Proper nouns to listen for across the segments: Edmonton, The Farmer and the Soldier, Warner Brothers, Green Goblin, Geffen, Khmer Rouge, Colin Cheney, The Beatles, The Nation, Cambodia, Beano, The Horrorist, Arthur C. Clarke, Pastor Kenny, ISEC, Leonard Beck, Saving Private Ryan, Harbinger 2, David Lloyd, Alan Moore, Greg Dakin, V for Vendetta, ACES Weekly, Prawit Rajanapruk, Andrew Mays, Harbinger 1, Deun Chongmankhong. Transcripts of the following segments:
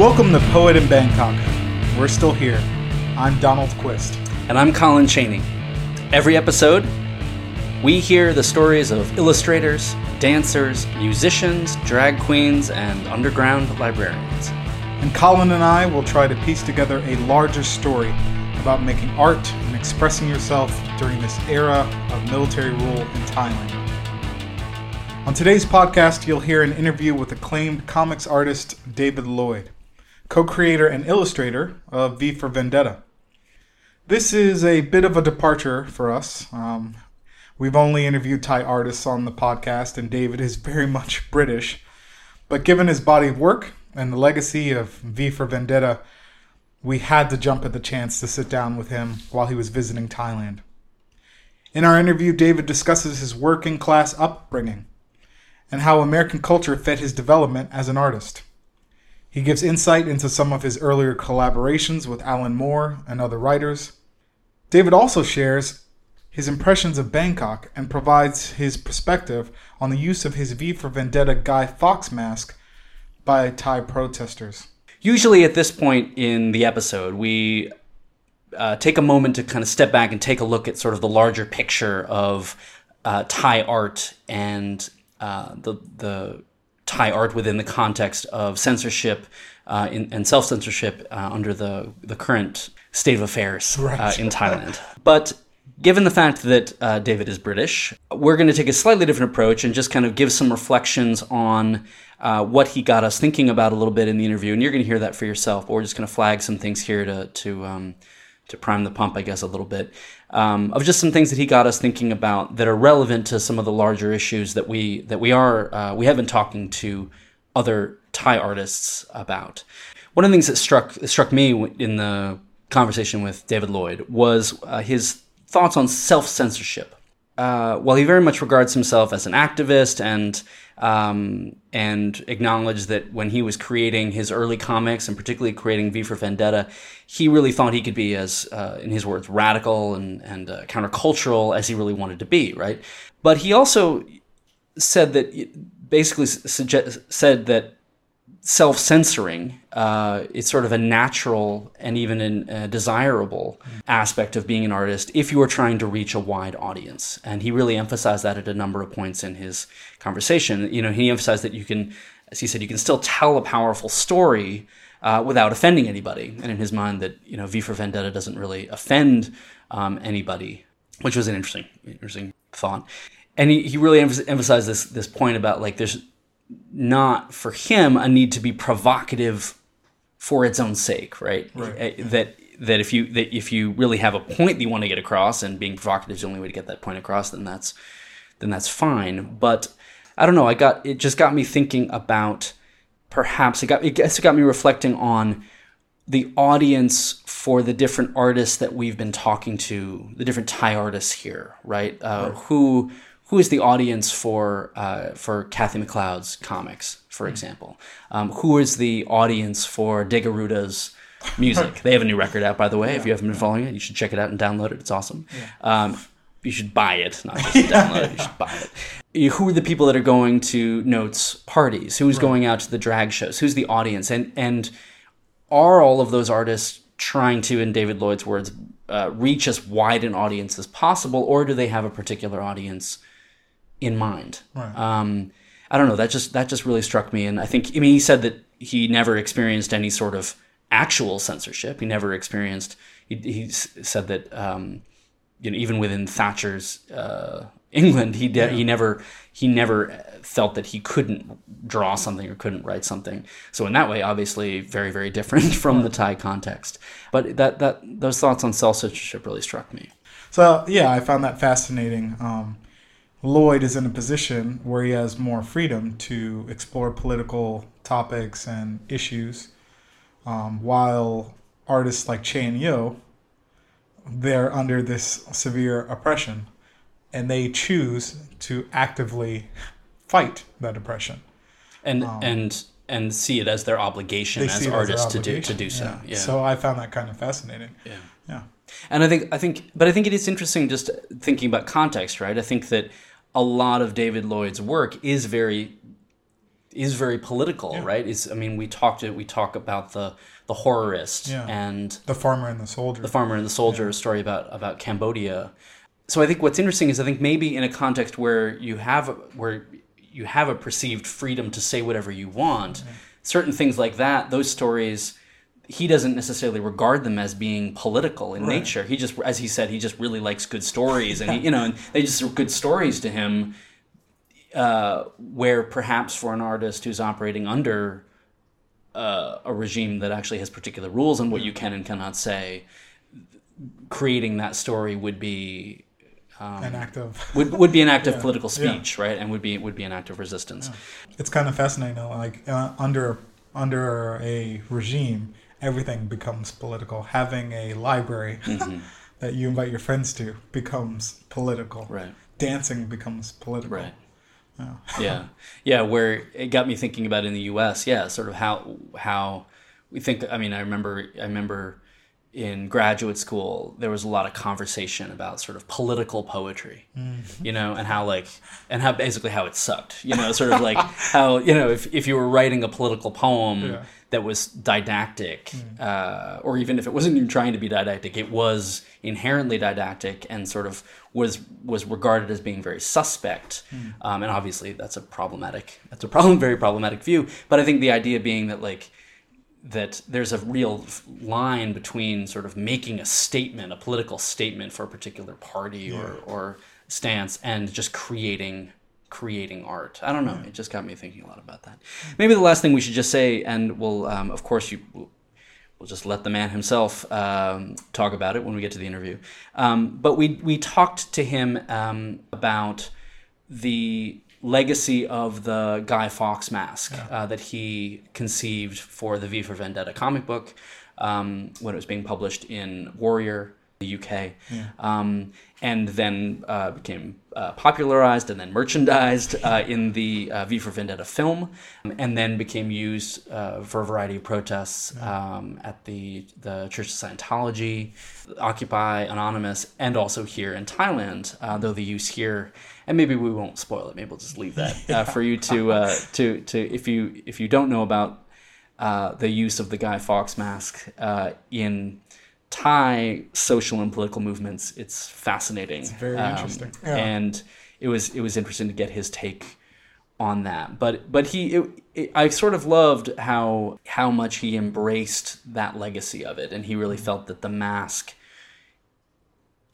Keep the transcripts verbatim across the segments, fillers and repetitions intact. Welcome to Poet in Bangkok. We're still here. I'm Donald Quist. And I'm Colin Cheney. Every episode, we hear the stories of illustrators, dancers, musicians, drag queens, and underground librarians. And Colin and I will try to piece together a larger story about making art and expressing yourself during this era of military rule in Thailand. On today's podcast, you'll hear an interview with acclaimed comics artist David Lloyd, co-creator and illustrator of V for Vendetta. This is a bit of a departure for us. Um, we've only interviewed Thai artists on the podcast, and David is very much British. But given his body of work and the legacy of V for Vendetta, we had to jump at the chance to sit down with him while he was visiting Thailand. In our interview, David discusses his working-class upbringing and how American culture fed his development as an artist. He gives insight into some of his earlier collaborations with Alan Moore and other writers. David also shares his impressions of Bangkok and provides his perspective on the use of his V for Vendetta Guy Fawkes mask by Thai protesters. Usually at this point in the episode, we uh, take a moment to kind of step back and take a look at sort of the larger picture of uh, Thai art and Uh, the the Thai art within the context of censorship uh, in, and self-censorship uh, under the, the current state of affairs right. uh, in Thailand. But given the fact that uh, David is British, we're going to take a slightly different approach and just kind of give some reflections on uh, what he got us thinking about a little bit in the interview. And you're going to hear that for yourself, but we're just going to flag some things here to to um, to prime the pump, I guess, a little bit. Um, of just some things that he got us thinking about that are relevant to some of the larger issues that we that we are uh, we have been talking to other Thai artists about. One of the things that struck struck me in the conversation with David Lloyd was uh, his thoughts on self-censorship. Uh, while he very much regards himself as an activist and um, and acknowledged that when he was creating his early comics and particularly creating V for Vendetta, he really thought he could be as, uh, in his words, radical and, and uh, countercultural as he really wanted to be, right? But he also said that, basically suggest, said that self-censoring uh, is sort of a natural and even an, a desirable aspect of being an artist if you are trying to reach a wide audience. And he really emphasized that at a number of points in his conversation. You know, he emphasized that you can, as he said, you can still tell a powerful story uh, without offending anybody. And in his mind that, you know, V for Vendetta doesn't really offend um, anybody, which was an interesting, interesting thought. And he, he really em- emphasized this this point about like there's not for him a need to be provocative for its own sake, right? Right. That that if you that if you really have a point that you want to get across, and being provocative is the only way to get that point across, then that's then that's fine. But I don't know. I got it just got me thinking about perhaps it got it guess it got me reflecting on the audience for the different artists that we've been talking to, the different Thai artists here, right? Uh, right. Who. Who is the audience for uh, for Kathy MacLeod's comics, for example? Um, who is the audience for Degaruda's music? They have a new record out, by the way. Yeah, if you haven't been yeah. following it, you should check it out and download it. It's awesome. Yeah. Um, you should buy it, not just download yeah, it. You yeah. should buy it. Who are the people that are going to Notes parties? Who's right. going out to the drag shows? Who's the audience? And and are all of those artists trying to, in David Lloyd's words, uh, reach as wide an audience as possible, or do they have a particular audience in mind? Right. Um, I don't know. That just that just really struck me. And I think, I mean, he said that he never experienced any sort of actual censorship. He never experienced, he, he said that, um, you know, even within Thatcher's uh, England, he de- yeah. he never he never felt that he couldn't draw something or couldn't write something. So in that way, obviously, very, very different from yeah. the Thai context. But that that those thoughts on self-censorship really struck me. So, yeah, I found that fascinating. Um, Lloyd is in a position where he has more freedom to explore political topics and issues, um, while artists like Che and Yo, they're under this severe oppression, and they choose to actively fight that oppression, and um, and and see it as their obligation as artists to do to do so. Yeah. Yeah. So I found that kind of fascinating. Yeah. Yeah. And I think I think, but I think it is interesting just thinking about context, right? I think that a lot of David Lloyd's work is very is very political, yeah. right? Is I mean, we talked it. We talk about the the Horrorist yeah. and the Farmer and the Soldier. The Farmer and the Soldier, yeah. a story about about Cambodia. So I think what's interesting is I think maybe in a context where you have where you have a perceived freedom to say whatever you want, mm-hmm. certain things like that, those stories, he doesn't necessarily regard them as being political in right. nature. He just, as he said, he just really likes good stories, and he, you know, and they just are good stories to him. Uh, where perhaps for an artist who's operating under uh, a regime that actually has particular rules on what you can and cannot say, creating that story would be um, an act of would would be an act yeah. of political speech, yeah. right? And would be would be an act of resistance. Yeah. It's kind of fascinating, though, like uh, under under a regime, everything becomes political. Having a library mm-hmm. that you invite your friends to becomes political. Right. Dancing becomes political. Right. yeah yeah where it got me thinking about in the U S yeah sort of how how we think. I mean I remember I remember in graduate school there was a lot of conversation about sort of political poetry, mm-hmm. you know, and how like and how basically how it sucked, you know, sort of like how, you know, if, if you were writing a political poem yeah. that was didactic mm. uh, or even if it wasn't even trying to be didactic, it was inherently didactic and sort of was was regarded as being very suspect, mm. um, and obviously that's a problematic that's a problem very problematic view. But I think the idea being that like that there's a real line between sort of making a statement, a political statement for a particular party yeah. or, or stance, and just creating creating art. I don't know. Yeah. It just got me thinking a lot about that. Maybe the last thing we should just say, and we'll, um, of course, you, we'll just let the man himself um, talk about it when we get to the interview. Um, but we we talked to him um, about the legacy of the Guy Fawkes mask yeah. uh, that he conceived for the V for Vendetta comic book um, when it was being published in Warrior, the U K, yeah. um, and then uh, became uh, popularized and then merchandised uh, in the uh, V for Vendetta film, and then became used uh, for a variety of protests yeah. um, at the, the Church of Scientology, Occupy, Anonymous, and also here in Thailand, uh, though the use here. And maybe we won't spoil it. Maybe we'll just leave that uh, for you to uh, to to if you if you don't know about uh, the use of the Guy Fawkes mask uh, in Thai social and political movements. It's fascinating. It's very um, interesting, yeah. and it was it was interesting to get his take on that. But but he it, it, I sort of loved how how much he embraced that legacy of it, and he really felt that the mask.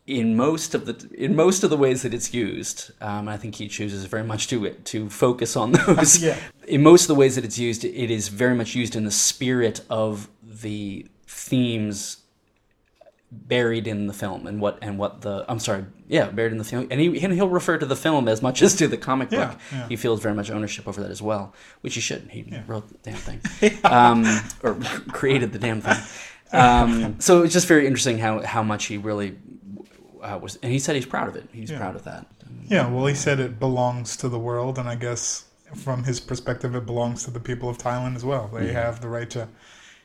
In most of the in most of the ways that it's used, um, I think he chooses very much to to focus on those. yeah. In most of the ways that it's used, it is very much used in the spirit of the themes buried in the film and what and what the I'm sorry, yeah, buried in the film. And he and he'll refer to the film as much as to the comic yeah, book. Yeah. He feels very much ownership over that as well, which he shouldn't. He yeah. wrote the damn thing, yeah. um, or created the damn thing. Um, so it's just very interesting how how much he really. Uh, was, and he said he's proud of it. He's yeah. proud of that. Yeah, well, he said it belongs to the world, and I guess from his perspective, it belongs to the people of Thailand as well. They yeah. have the right to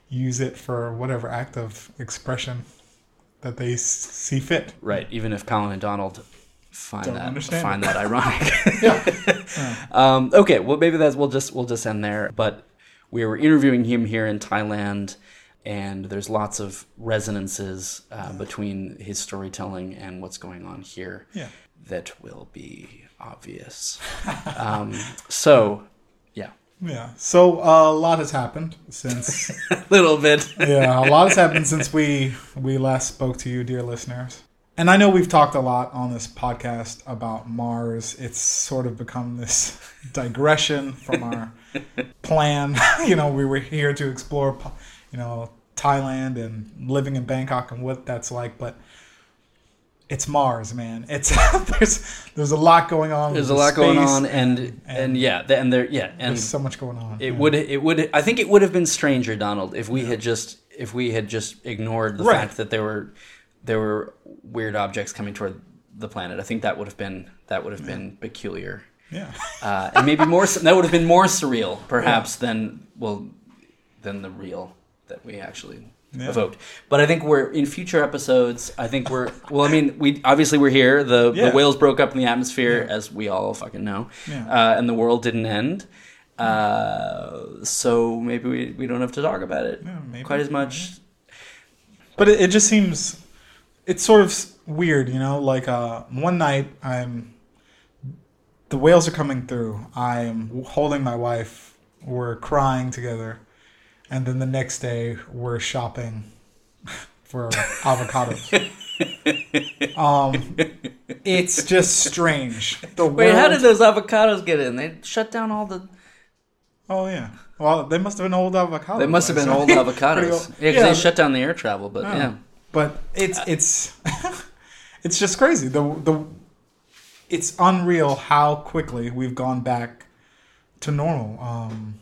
use it for whatever act of expression that they see fit. Right, even if Colin and Donald find Don't that understand find it. That ironic. yeah. yeah. Um, okay, well, maybe that's we'll just we'll just end there. But we were interviewing him here in Thailand. And there's lots of resonances uh, between his storytelling and what's going on here yeah. that will be obvious. um, so, yeah. Yeah. So a lot has happened since... a little bit. yeah, a lot has happened since we, we last spoke to you, dear listeners. And I know we've talked a lot on this podcast about Mars. It's sort of become this digression from our plan. You know, we were here to explore... Po- you know, Thailand and living in Bangkok and what that's like, but it's Mars, man. It's there's there's a lot going on. There's a lot going on, and and, and yeah, and there yeah, and there's so much going on. It yeah. would it would I think it would have been stranger, Donald, if we yeah. had just if we had just ignored the right. fact that there were there were weird objects coming toward the planet. I think that would have been that would have yeah. been peculiar. Yeah, uh, and maybe more that would have been more surreal, perhaps yeah. than well than the real. That we actually yeah. evoked, but I think we're in future episodes. I think we're well. I mean, we obviously we're here. The, yeah. the whales broke up in the atmosphere, yeah. as we all fucking know, yeah. uh, and the world didn't end. Uh, so maybe we, we don't have to talk about it yeah, maybe, quite as much. But it, it just seems, it's sort of weird, you know, like uh, one night I'm, the whales are coming through. I'm holding my wife. We're crying together. And then the next day we're shopping for avocados. um, it's just strange. The Wait, world... how did those avocados get in? They shut down all the... Oh, yeah. Well, they must have been old avocados. They must have been old avocados. old. Yeah, because yeah. they shut down the air travel, but yeah. yeah. But it's it's it's just crazy. The the It's unreal how quickly we've gone back to normal. Um,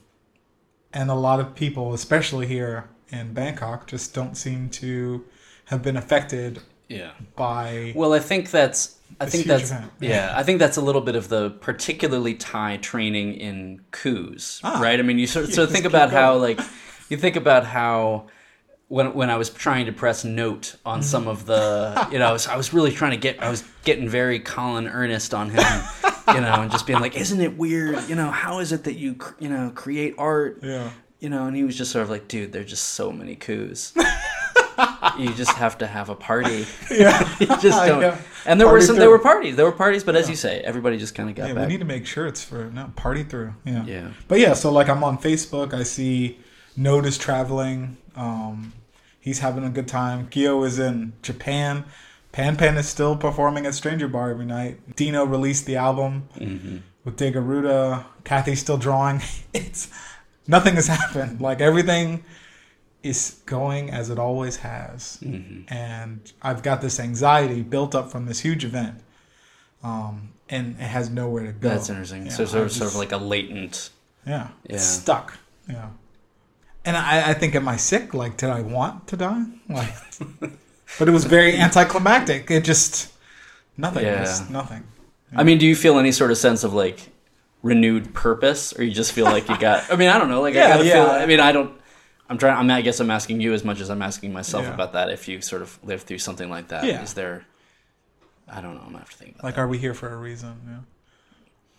and a lot of people, especially here in Bangkok, just don't seem to have been affected yeah. by... Well, I think that's... I think that's yeah, yeah. I think that's a little bit of the particularly Thai training in coups, ah, right? I mean, you sort of, so think about how like you think about how when when I was trying to press note on some of the, you know, I was, I was really trying to get I was getting very Colin earnest on him, you know, and just being like, isn't it weird? You know, how is it that you you know create art? Yeah. You know, and he was just sort of like, dude, there's just so many coups. You just have to have a party. Yeah. You just don't. Yeah. And there party were some. Through. There were parties. There were parties, but yeah. as you say, everybody just kind of got yeah, back. We need to make shirts for no party through. Yeah. Yeah. But yeah, so like I'm on Facebook. I see Node is traveling. Um, he's having a good time. Kyo is in Japan. Pan Pan is still performing at Stranger Bar every night. Dino released the album mm-hmm. with Degaruda. Kathy's still drawing. It's nothing has happened. Like everything. Is going as it always has, mm-hmm. and I've got this anxiety built up from this huge event, um, and it has nowhere to go. That's interesting. You so know, sort, of, just, sort of like a latent, yeah, yeah. It's stuck. Yeah, and I, I think, am I sick? Like, did I want to die? Like, but it was very anticlimactic. It just nothing. Yeah. Just nothing. Yeah. I mean, do you feel any sort of sense of like renewed purpose, or you just feel like you got? I mean, I don't know. Like, yeah, I gotta yeah. feel. I mean, I don't. I'm trying. I, mean, I guess I'm asking you as much as I'm asking myself yeah. about that. If you sort of live through something like that, yeah. is there? I don't know. I'm gonna have to think about like, that. Like, are we here for a reason? Yeah.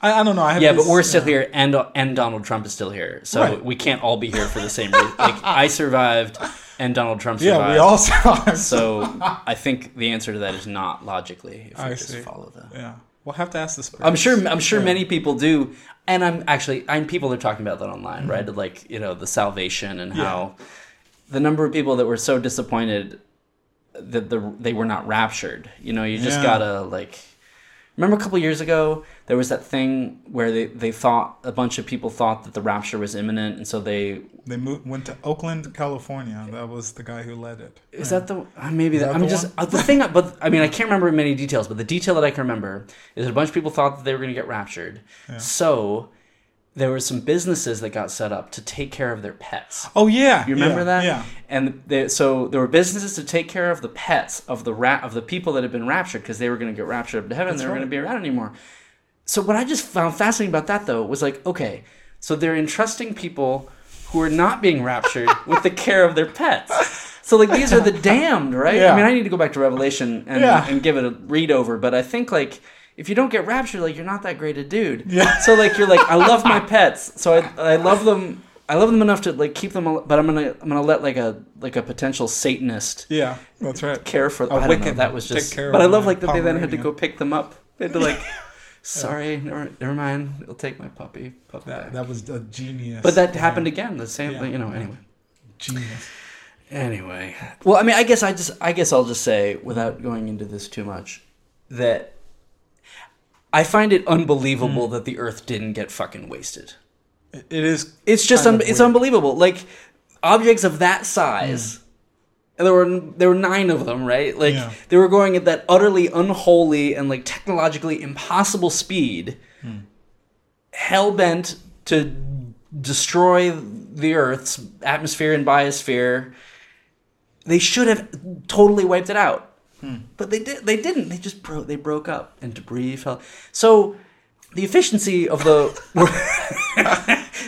I, I don't know. I have yeah, this, but we're still yeah. here, and and Donald Trump is still here, so right. we can't all be here for the same reason. Like, I survived, and Donald Trump survived. Yeah, we all survived. So I think the answer to that is not logically. If I we see. Just follow that. Yeah. We'll have to ask this person. I'm sure. I'm sure yeah. many people do, and I'm actually. I'm people are talking about that online, mm-hmm. right? Like you know, the salvation and yeah. how the number of people that were so disappointed that the they were not raptured. You know, you just yeah. gotta like. Remember a couple years ago, there was that thing where they, they thought a bunch of people thought that the rapture was imminent, and so they they moved, went to Oakland, California. That was the guy who led it. Is yeah. that the uh, maybe that, that I'm the just uh, the thing? I, but I mean, I can't remember many details. But the detail that I can remember is that a bunch of people thought that they were going to get raptured. Yeah. So there were some businesses that got set up to take care of their pets. Oh yeah, you remember yeah, that? Yeah. And they, so there were businesses to take care of the pets of the ra- of the people that had been raptured because they were going to get raptured up to heaven. That's they right. were going to be around anymore. So what I just found fascinating about that though was like, okay, so they're entrusting people who are not being raptured with the care of their pets. So like these are the damned, right? Yeah. I mean, I need to go back to Revelation and, yeah. and give it a read over, but I think like. If you don't get raptured, like you're not that great a dude. Yeah. So like you're like I love my pets, so I I love them. I love them enough to like keep them, al- but I'm gonna I'm gonna let like a like a potential Satanist. Yeah, that's right. Care for them. I don't know. That was just. But I love like that they then had to go pick them up. They had to like, sorry, never, never mind. I'll take my puppy. puppy that, that was a genius. But that happened again. The same. Yeah. You know. Anyway. Genius. Anyway. Well, I mean, I guess I just I guess I'll just say without going into this too much that. I find it unbelievable mm. that the Earth didn't get fucking wasted. It is. It's just un- it's unbelievable. Like objects of that size, mm. and there were there were nine of them, right? Like yeah. they were going at that utterly unholy and like technologically impossible speed, mm. hell bent to destroy the Earth's atmosphere and biosphere. They should have totally wiped it out. Hmm. But they did. They didn't. They just broke. They broke up, and debris fell. So, the efficiency of the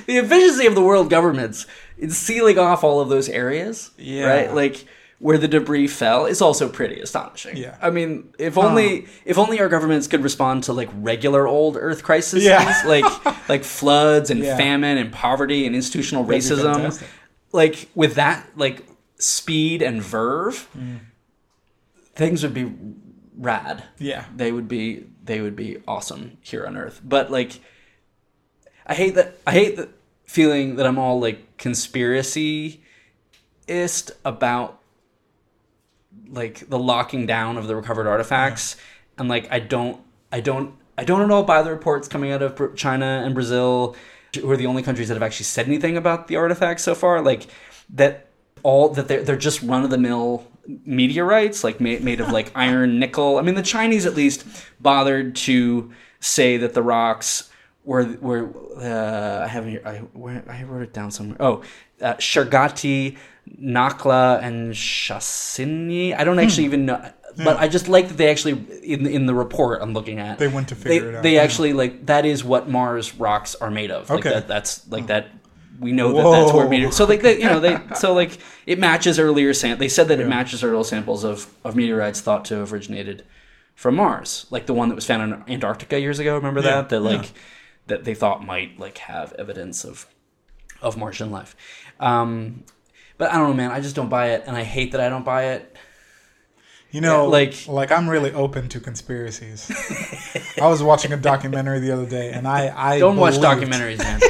the efficiency of the world governments in sealing off all of those areas, yeah. right? Like where the debris fell is also pretty astonishing. Yeah. I mean, if only oh. if only our governments could respond to like regular old Earth crises, yeah. like like floods and yeah. famine and poverty and institutional That'd racism, like with that like speed and verve, mm. things would be rad. Yeah, they would be they would be awesome here on Earth. But like, I hate that. I hate the feeling that I'm all like conspiracy-ist about like the locking down of the recovered artifacts, yeah. and like I don't, I don't, I don't at all buy the reports coming out of China and Brazil, who are the only countries that have actually said anything about the artifacts so far. Like that, all that they're they're just run of the mill meteorites, like made made of like iron, nickel. I mean, the Chinese at least bothered to say that the rocks were were. Uh, I haven't. I where, I wrote it down somewhere. Oh, uh, Shargati, Nakla, and Shasini. I don't actually hmm. even know, but yeah. I just like that they actually in in the report I'm looking at. They went to figure they, it out. They yeah. actually like that is what Mars rocks are made of. Like okay, that, that's like oh. that. We know Whoa. that that's what meteor. So like they, you know they so like it matches earlier. Sam- they said that yeah. it matches earlier samples of of meteorites thought to have originated from Mars, like the one that was found in Antarctica years ago. Remember yeah. that that like yeah. that they thought might like have evidence of of Martian life. Um, But I don't know, man. I just don't buy it, and I hate that I don't buy it. You know, yeah, like, like I'm really open to conspiracies. I was watching a documentary the other day, and I, I don't believed... watch documentaries, man.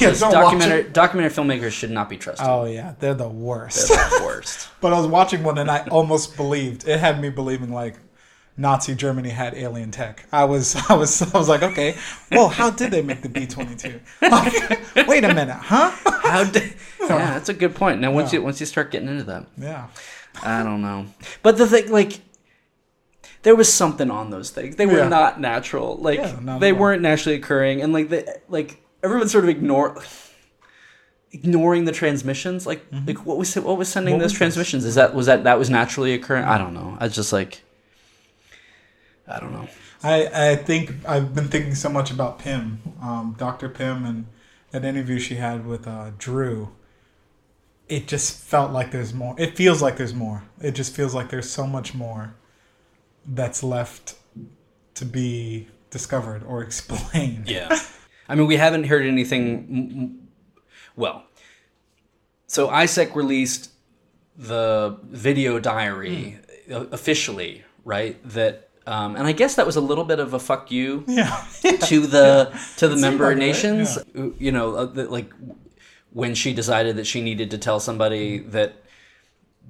yeah, don't documentary, watch documentary filmmakers should not be trusted. Oh yeah, they're the worst. They're the worst. But I was watching one, and I almost believed. It had me believing like Nazi Germany had alien tech. I was, I was, I was like, okay, well, how did they make the B twenty-two? Like, wait a minute, huh? How did? Yeah, that's a good point. Now, once yeah. you once you start getting into that, yeah, I don't know. But the thing, like, there was something on those things. They were yeah. not natural. Like, yeah, not they weren't naturally occurring, and like, they, like everyone sort of ignore, ignoring the transmissions. Like, mm-hmm. like what was what was sending what those was transmissions? This? Is that was that that was naturally occurring? I don't know. I just like, I don't know. I I think I've been thinking so much about Pim, um, Doctor Pim, and that interview she had with uh, Drew. It just felt like there's more. It feels like there's more. It just feels like there's so much more that's left to be discovered or explained. Yeah. I mean, we haven't heard anything. Well, so I S E C released the video diary mm. officially, right? That, um, and I guess that was a little bit of a fuck you yeah. to the yeah. to the it member like nations. It, right? yeah. You know, like, when she decided that she needed to tell somebody that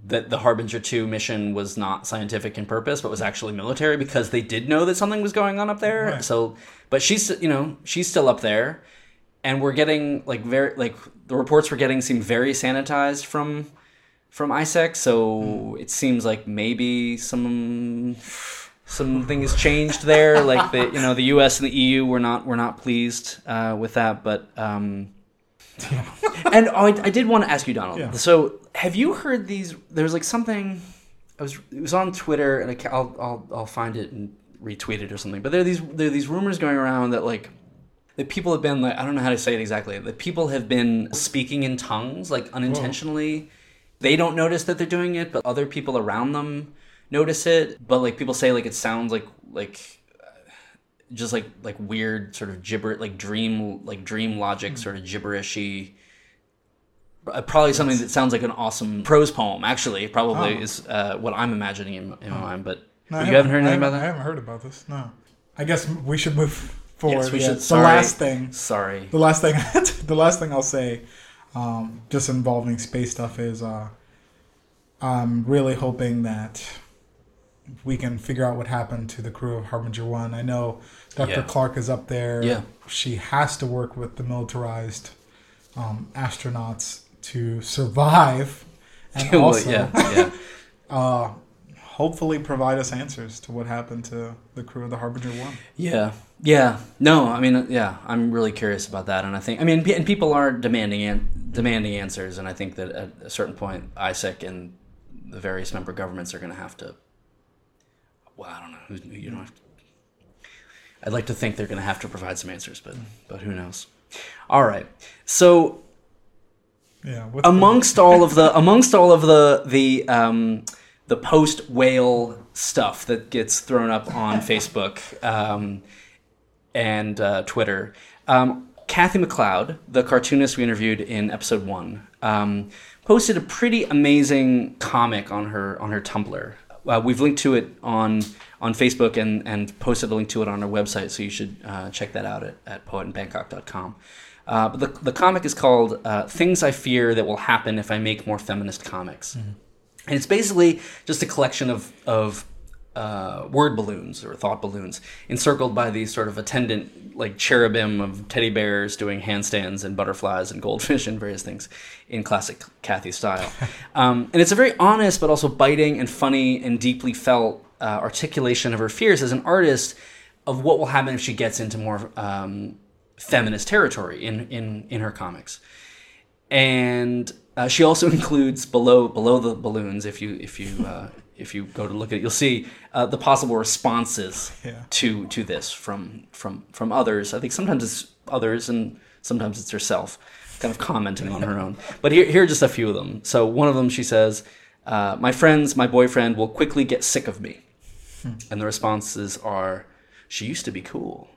that the Harbinger two mission was not scientific in purpose, but was actually military, because they did know that something was going on up there. Right. So, but she's, you know, she's still up there, and we're getting like very like the reports we're getting seem very sanitized from from I S E C. So mm. it seems like maybe some something has changed there. Like the you know the U S and the E U were not were not pleased uh, with that, but. Um, Yeah. And oh, I, I did want to ask you, Donald. Yeah. So, have you heard these? There was like something. I was it was on Twitter, and I, I'll I'll I'll find it and retweet it or something. But there are these there are these rumors going around that like that people have been like I don't know how to say it exactly. That people have been speaking in tongues like unintentionally. Whoa. They don't notice that they're doing it, but other people around them notice it. But like people say like it sounds like like. Just like like weird sort of gibber like dream like dream logic sort of gibberishy, probably something that sounds like an awesome prose poem. Actually, probably oh. is uh, what I'm imagining in, in my mind. But no, you haven't heard anything haven't, about that. I haven't heard about this. No, I guess we should move forward. Yes, we yeah. should. Sorry. The last thing. Sorry. The last thing. the last thing I'll say, um, just involving space stuff, is uh, I'm really hoping that we can figure out what happened to the crew of Harbinger one. I know Doctor Yeah. Clark is up there. Yeah. She has to work with the militarized um, astronauts to survive. And also, yeah. Yeah. uh, hopefully provide us answers to what happened to the crew of the Harbinger one. Yeah. Yeah. No, I mean, yeah, I'm really curious about that. And I think, I mean, and people are demanding an, demanding answers. And I think that at a certain point, I S E C and the various member governments are going to have to Well, I don't know. Who's, you don't have to. I'd like to think they're going to have to provide some answers, but but who knows? All right. So Yeah. Amongst the... all of the amongst all of the the um, the post whale stuff that gets thrown up on Facebook um, and uh, Twitter, um, Kathy MacLeod, the cartoonist we interviewed in episode one, um, posted a pretty amazing comic on her on her Tumblr. Uh, we've linked to it on on Facebook and, and posted a link to it on our website, so you should uh, check that out at, at poet in bangkok dot com. Uh, but the, the comic is called uh, Things I Fear That Will Happen If I Make More Feminist Comics. Mm-hmm. And it's basically just a collection of, of uh, word balloons or thought balloons encircled by these sort of attendant like cherubim of teddy bears doing handstands and butterflies and goldfish and various things in classic Kathy style. um, and it's a very honest but also biting and funny and deeply felt uh, articulation of her fears as an artist of what will happen if she gets into more... Um, feminist territory in in in her comics, and uh, she also includes below below the balloons. If you if you uh, if you go to look at it, you'll see uh, the possible responses yeah. to to this from from from others. I think sometimes it's others, and sometimes it's herself, kind of commenting on her own. But here here are just a few of them. So one of them, she says, uh, "My friends, my boyfriend will quickly get sick of me," hmm. and the responses are, "She used to be cool.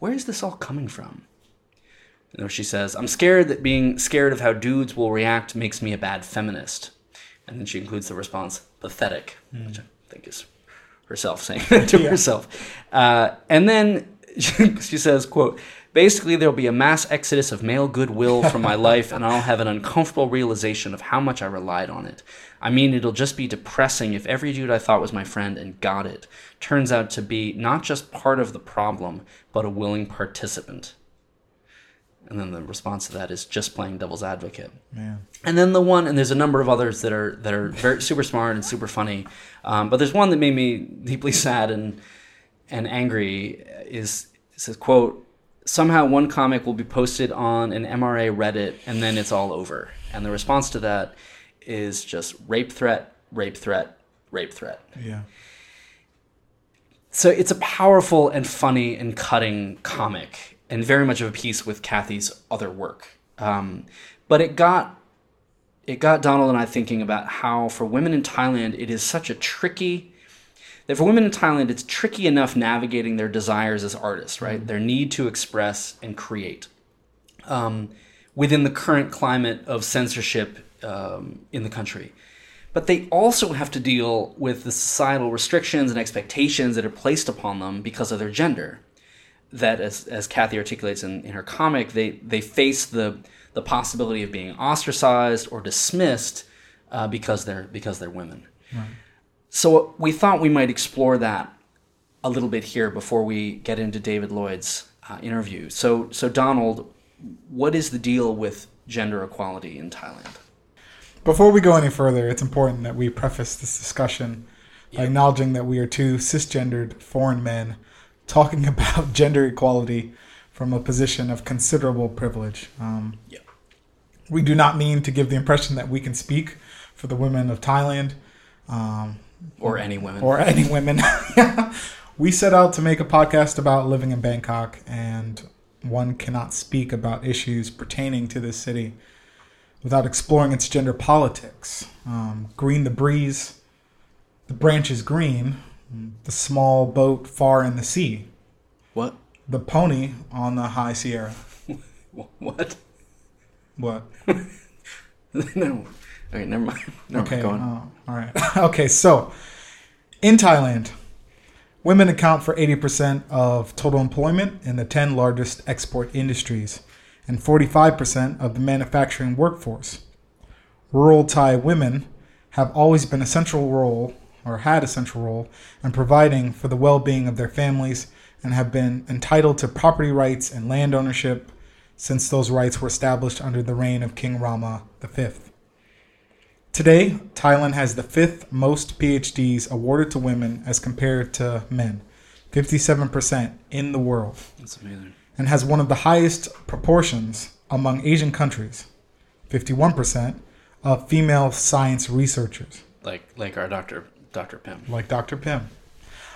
Where is this all coming from?" You know, she says, "I'm scared that being scared of how dudes will react makes me a bad feminist." And then she includes the response, "pathetic," mm. which I think is herself saying that to yeah. herself. Uh, and then she, she says, quote, "Basically, there'll be a mass exodus of male goodwill from my life, and I'll have an uncomfortable realization of how much I relied on it. I mean, it'll just be depressing if every dude I thought was my friend and got it turns out to be not just part of the problem, but a willing participant." And then the response to that is just playing devil's advocate. Yeah. And then the one, and there's a number of others that are that are very, super smart and super funny, um, but there's one that made me deeply sad and and angry. Is it says, quote, "Somehow one comic will be posted on an M R A Reddit, and then it's all over." And the response to that is just rape threat, rape threat, rape threat. Yeah. So it's a powerful and funny and cutting comic, and very much of a piece with Kathy's other work. Um, but it got it got Donald and I thinking about how for women in Thailand, it is such a tricky... that for women in Thailand, it's tricky enough navigating their desires as artists, right? Mm-hmm. Their need to express and create um, within the current climate of censorship um, in the country. But they also have to deal with the societal restrictions and expectations that are placed upon them because of their gender. That, as as Kathy articulates in, in her comic, they they face the the possibility of being ostracized or dismissed uh, because they're because they're women. Right. So we thought we might explore that a little bit here before we get into David Lloyd's uh, interview. So, so Donald, what is the deal with gender equality in Thailand? Before we go any further, it's important that we preface this discussion yeah. by acknowledging that we are two cisgendered foreign men talking about gender equality from a position of considerable privilege. Um, yeah. We do not mean to give the impression that we can speak for the women of Thailand. Um, Or any women. Or any women. We set out to make a podcast about living in Bangkok, and one cannot speak about issues pertaining to this city without exploring its gender politics. Um, green the breeze, the branch is green, the small boat far in the sea. What? The pony on the high Sierra. What? What? No. Okay, never mind. Never okay, mind. Go on. Uh, all right. Okay, so in Thailand, women account for eighty percent of total employment in the ten largest export industries and forty-five percent of the manufacturing workforce. Rural Thai women have always been a central role, or had a central role, in providing for the well-being of their families and have been entitled to property rights and land ownership since those rights were established under the reign of King Rama the fifth. Today, Thailand has the fifth most P H Ds awarded to women as compared to men, fifty-seven percent in the world. That's amazing. And has one of the highest proportions among Asian countries, fifty-one percent of female science researchers. Like like our Doctor Doctor Pim. Like Doctor Pim.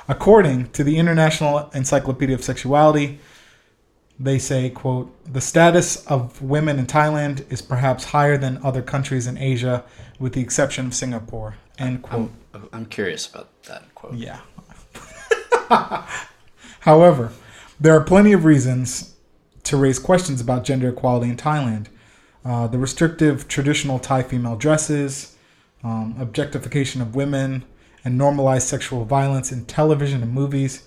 According to the International Encyclopedia of Sexuality, They say, quote, "The status of women in Thailand is perhaps higher than other countries in Asia, with the exception of Singapore." End quote. I'm, I'm curious about that quote. Yeah. However, there are plenty of reasons to raise questions about gender equality in Thailand. Uh, the restrictive traditional Thai female dresses, um, objectification of women, and normalized sexual violence in television and movies,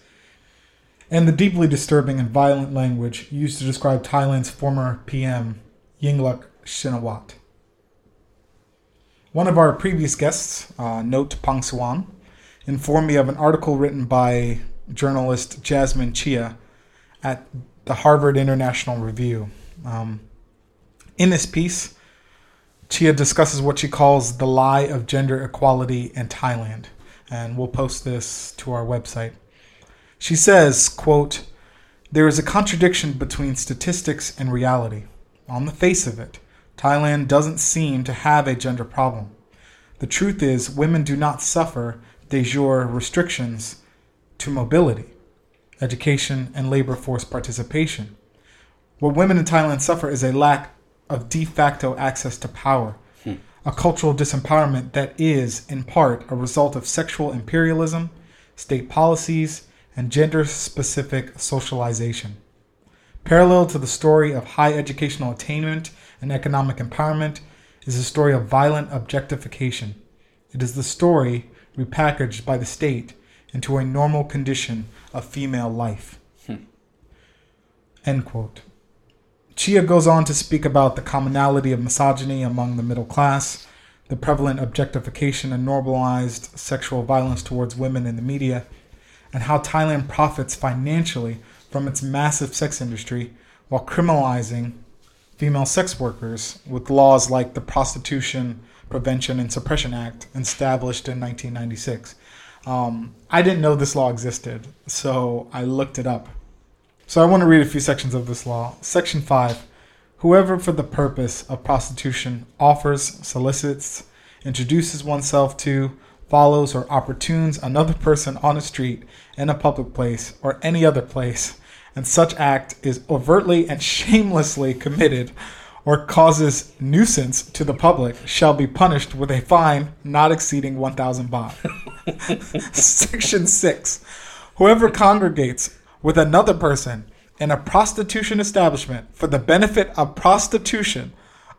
and the deeply disturbing and violent language used to describe Thailand's former P M, Yingluck Shinawatra. One of our previous guests, uh, Note Pangsuan, informed me of an article written by journalist Jasmine Chia at the Harvard International Review. Um, in this piece, Chia discusses what she calls the lie of gender equality in Thailand, and we'll post this to our website. She says, quote, "There is a contradiction between statistics and reality. On the face of it, Thailand doesn't seem to have a gender problem. The truth is women do not suffer de jure restrictions to mobility, education, and labor force participation. What women in Thailand suffer is a lack of de facto access to power, hmm. a cultural disempowerment that is, in part, a result of sexual imperialism, state policies, and gender-specific socialization. Parallel to the story of high educational attainment and economic empowerment is the story of violent objectification. It is the story repackaged by the state into a normal condition of female life." Hmm. End quote. Chia goes on to speak about the commonality of misogyny among the middle class, the prevalent objectification and normalized sexual violence towards women in the media, and how Thailand profits financially from its massive sex industry while criminalizing female sex workers with laws like the Prostitution Prevention and Suppression Act established in nineteen ninety-six. Um, I didn't know this law existed, so I looked it up. So I want to read a few sections of this law. Section five, "Whoever for the purpose of prostitution offers, solicits, introduces oneself to, follows or opportunes another person on a street, in a public place, or any other place, and such act is overtly and shamelessly committed or causes nuisance to the public, shall be punished with a fine not exceeding one thousand baht. Section six, "Whoever congregates with another person in a prostitution establishment for the benefit of prostitution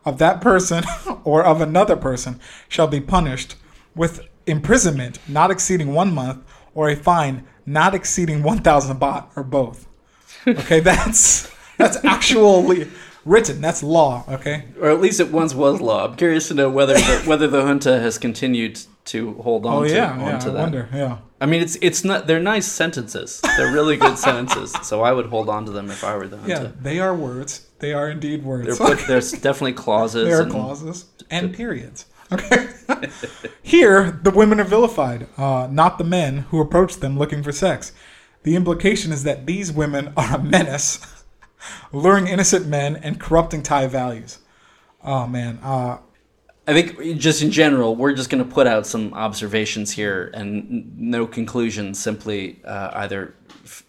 of that person or of another person shall be punished with imprisonment not exceeding one month or a fine not exceeding one thousand baht or both." Okay, that's that's actually written. That's law, okay? Or at least it once was law. I'm curious to know whether the, whether the junta has continued to hold on oh, to, yeah, on yeah, to that. I wonder, yeah. I mean, it's it's not. They're nice sentences. They're really good sentences, so I would hold on to them if I were the junta. Yeah, they are words. They are indeed words. Put, there's definitely clauses. There are and, clauses and periods. Okay. Here, the women are vilified, uh, not the men who approach them looking for sex. The implication is that these women are a menace, luring innocent men and corrupting Thai values. Oh, man. Uh, I think just in general, we're just going to put out some observations here and no conclusions, simply uh, either f-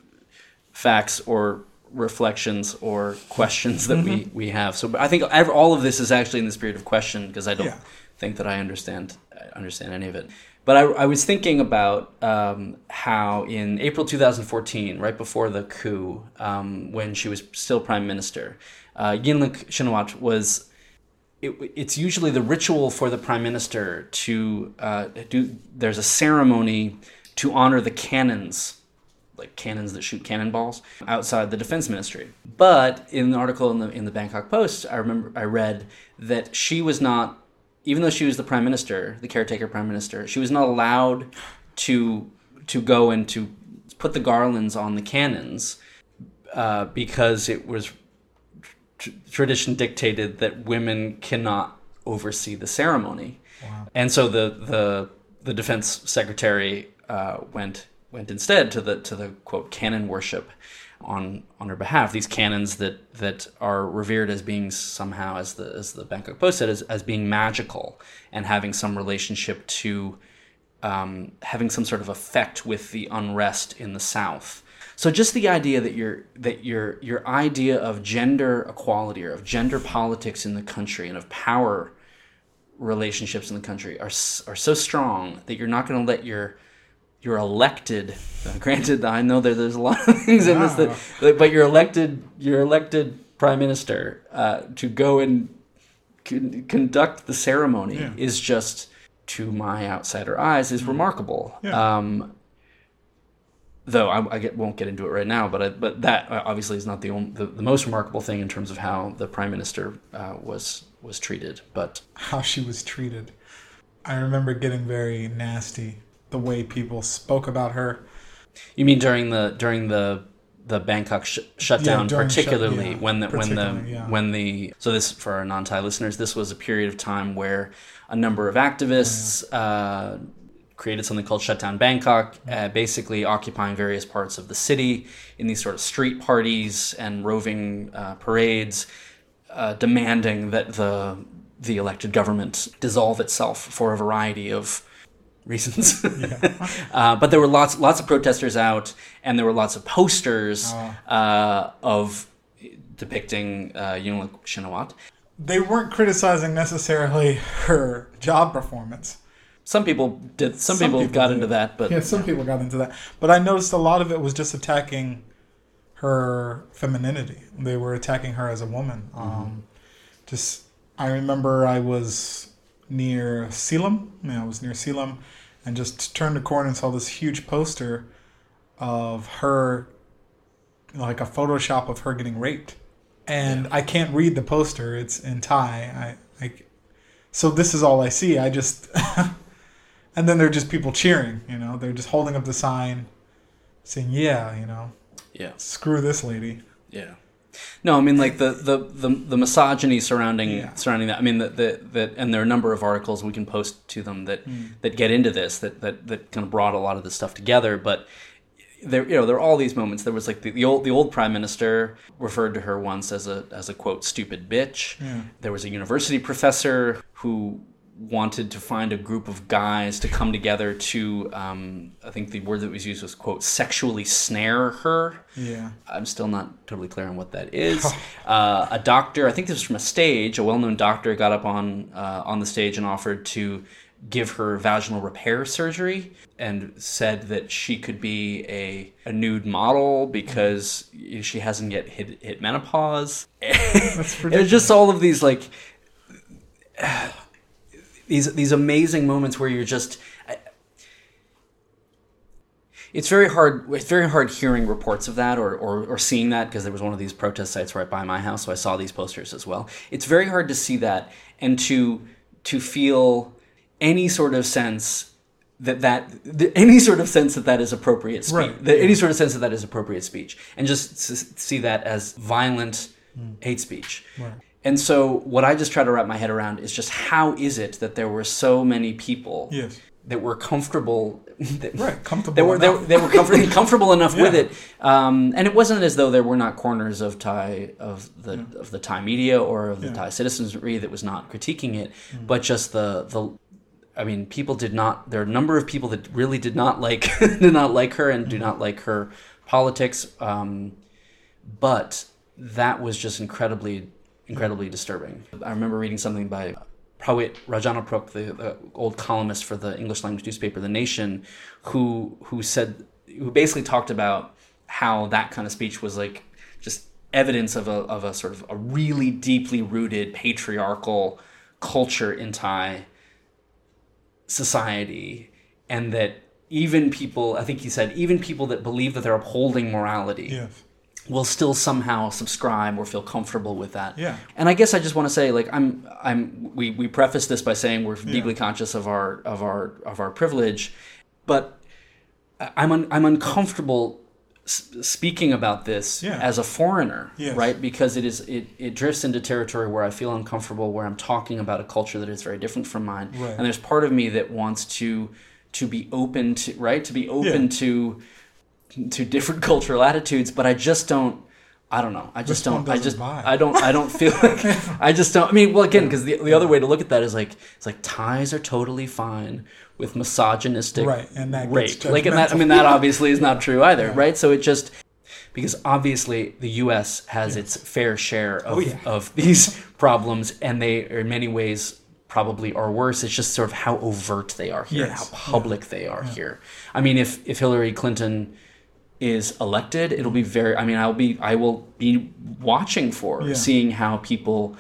facts or reflections or questions that mm-hmm. we, we have. So I think all of this is actually in the spirit of question because I don't... Yeah. think that I understand understand any of it. But I, I was thinking about um, how in April twenty fourteen, right before the coup, um, when she was still prime minister, uh, Yingluck Shinawatra was, it, it's usually the ritual for the prime minister to uh, do, there's a ceremony to honor the cannons, like cannons that shoot cannonballs, outside the defense ministry. But in an article in the in the Bangkok Post, I remember I read that she was not, even though she was the prime minister, the caretaker prime minister, she was not allowed to to go and to put the garlands on the cannons uh, because it was tr- tradition dictated that women cannot oversee the ceremony. Wow. And so the the, the defense secretary uh, went went instead to the to the quote cannon worship on on her behalf, these canons that that are revered as being somehow, as the as the Bangkok Post said, as, as being magical and having some relationship to um, having some sort of effect with the unrest in the South. So just the idea that your that your your idea of gender equality or of gender politics in the country and of power relationships in the country are are so strong that you're not going to let your your elected. Granted, I know that there's a lot of things in this that, that but your elected your elected prime minister uh, to go and con- conduct the ceremony yeah. is just, to my outsider eyes, is mm. remarkable. Yeah. Um, Though I, I get, won't get into it right now, but I, but that obviously is not the, only, the the most remarkable thing in terms of how the prime minister uh, was was treated. But how she was treated, I remember getting very nasty. The way people spoke about her. You mean during the during the the Bangkok sh- shutdown, yeah, particularly shut, yeah, when the particularly, when the yeah. when the so this for our non-Thai listeners, this was a period of time where a number of activists. Yeah. Uh, created something called Shutdown Bangkok, uh, basically occupying various parts of the city in these sort of street parties and roving uh, parades, uh, demanding that the the elected government dissolve itself for a variety of reasons. yeah. uh, but there were lots lots of protesters out, and there were lots of posters oh. uh, of depicting uh, Yingluck Shinawatra. They weren't criticizing necessarily her job performance. Some people did. Some, some people, people got did. into that, but yeah, some people got into that. But I noticed a lot of it was just attacking her femininity. They were attacking her as a woman. Mm-hmm. Um, just, I remember I was near Selam. Yeah, I was near Selam, and just turned a corner and saw this huge poster of her, like a Photoshop of her getting raped. And yeah. I can't read the poster; it's in Thai. I, I, so this is all I see. I just. And then there are just people cheering, you know. They're just holding up the sign, saying, yeah, you know. Yeah. Screw this lady. Yeah. No, I mean, like, the the, the, the misogyny surrounding yeah. surrounding that. I mean, that that and there are a number of articles we can post to them that, mm. that get into this, that, that, that kind of brought a lot of this stuff together. But, there, you know, there are all these moments. There was, like, the, the old the old prime minister referred to her once as a, as a quote, stupid bitch. Yeah. There was a university professor who... wanted to find a group of guys to come together to, um, I think the word that was used was, quote, sexually snare her. Yeah. I'm still not totally clear on what that is. uh, a doctor, I think this was from a stage, a well-known doctor got up on uh, on the stage and offered to give her vaginal repair surgery and said that she could be a, a nude model because mm. she hasn't yet hit, hit menopause. That's pretty It was just all of these, like... These these amazing moments where you're just it's very hard it's very hard hearing reports of that or or, or seeing that because there was one of these protest sites right by my house, so I saw these posters as well. It's very hard to see that and to to feel any sort of sense that that any sort of sense that that is appropriate speech, right. that any sort of sense that that is appropriate speech, and just see that as violent mm. hate speech. Right. And so what I just try to wrap my head around is just how is it that there were so many people yes. that were comfortable, that, right? Comfortable, they were they, they were comfor- comfortable enough yeah. with it, um, and it wasn't as though there were not corners of Thai of the yeah. of the Thai media or of the yeah. Thai citizenry that was not critiquing it, mm. but just the the, I mean, people did not. There are a number of people that really did not like did not like her and mm. do not like her politics, um, but that was just incredibly. Incredibly disturbing. I remember reading something by Prawit Rajanapruk, the, the old columnist for the English language newspaper The Nation, who who said who basically talked about how that kind of speech was like just evidence of a of a sort of a really deeply rooted patriarchal culture in Thai society, and that even people, I think he said, even people that believe that they're upholding morality. Yes. will still somehow subscribe or feel comfortable with that. Yeah. And I guess I just want to say, like, I'm, I'm. We, we preface this by saying we're yeah. deeply conscious of our, of our, of our privilege, but I'm, un, I'm uncomfortable speaking about this yeah. as a foreigner, yes. right? Because it is, it, it drifts into territory where I feel uncomfortable, where I'm talking about a culture that is very different from mine, right. and there's part of me that wants to, to be open to, right? To be open yeah. to. to different cultural attitudes, but I just don't, I don't know. I just don't, I just, buy? I don't, I don't feel like, I just don't, I mean, well, again, because the, the other way to look at that is like, it's like Thais are totally fine with misogynistic right, and that rape. Like, and that, I mean, that obviously is yeah. not true either, yeah. right? So it just, because obviously the U S has yes. its fair share of, oh, yeah. of these problems, and they are in many ways probably are worse. It's just sort of how overt they are here, yes. and how public yeah. they are yeah. here. I mean, if, if Hillary Clinton is elected, it'll be very, I mean, I'll be, I will be watching for yeah. seeing how people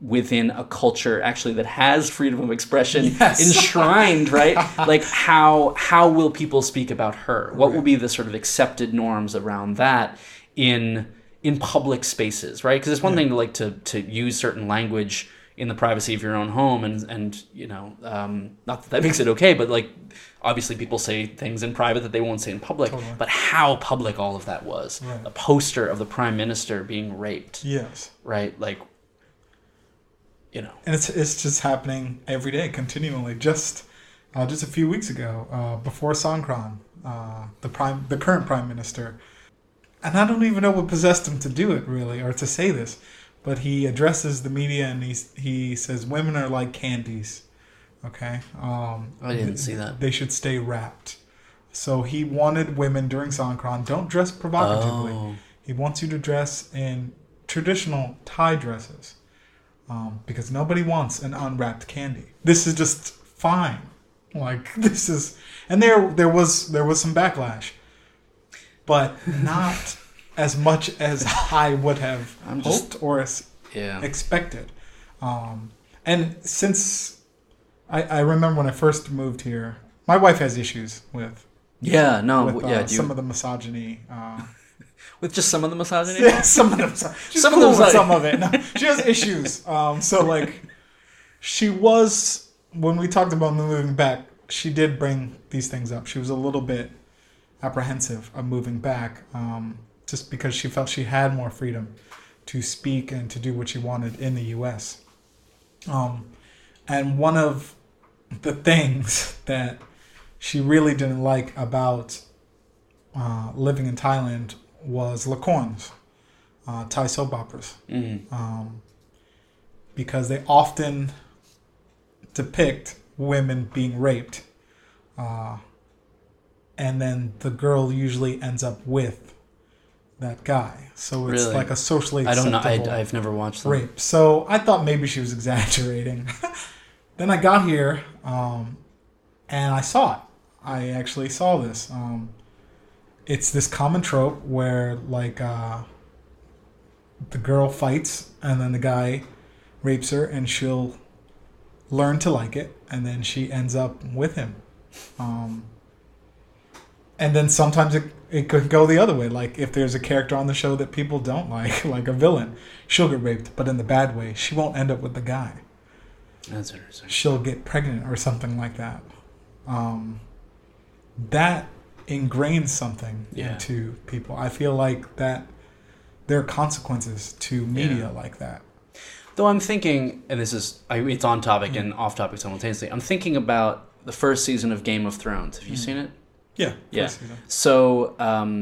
within a culture actually that has freedom of expression yes. enshrined, right? Like how, how will people speak about her? What right. will be the sort of accepted norms around that in, in public spaces, right? Because it's one yeah. thing to like to, to use certain language in the privacy of your own home, and, and you know, um, not that that makes it okay, but like, obviously people say things in private that they won't say in public, totally. But how public all of that was. Right. A poster of the prime minister being raped. Yes. Right? Like, you know. And it's it's just happening every day, continually. Just uh, just a few weeks ago, uh, before Songkran, uh, the prime, the current prime minister, and I don't even know what possessed him to do it, really, or to say this, but he addresses the media and he he says, "Women are like candies, okay? Um, I didn't th- see that. They should stay wrapped." So he wanted women during Songkran, don't dress provocatively. Oh. He wants you to dress in traditional Thai dresses. Um, because nobody wants an unwrapped candy. This is just fine. Like this is, and there there was there was some backlash, but not as much as I would have I'm hoped just, or as yeah. expected. Um, and since I, I remember when I first moved here, my wife has issues with yeah no with, yeah uh, some you... of the misogyny. Uh, With just some of the misogyny? Yeah, some of the misogyny. She's some cool of the misogyny. Some of it. No, she has issues. Um, so, like, she was, when we talked about moving back, she did bring these things up. She was a little bit apprehensive of moving back um, just because she felt she had more freedom to speak and to do what she wanted in the U S. Um, and one of the things that she really didn't like about uh, living in Thailand was lakorns, uh, Thai soap operas, mm. um, because they often depict women being raped, uh, and then the girl usually ends up with that guy. So it's really? Like a socially acceptable I don't know. I, I've never watched that rape. So I thought maybe she was exaggerating. Then I got here um, and I saw it. I actually saw this. Um, It's this common trope where, like, uh, the girl fights and then the guy rapes her and she'll learn to like it and then she ends up with him. Um, and then sometimes it, it could go the other way. Like, if there's a character on the show that people don't like, like a villain, she'll get raped, but in the bad way. She won't end up with the guy. That's interesting. She'll get pregnant or something like that. Um, that... ingrained something yeah. into people. I feel like that there are consequences to media yeah. like that. Though I'm thinking, and this is, I, it's on topic mm. and off topic simultaneously, I'm thinking about the first season of Game of Thrones. Have you mm. seen it? Yeah. Yeah. So, um,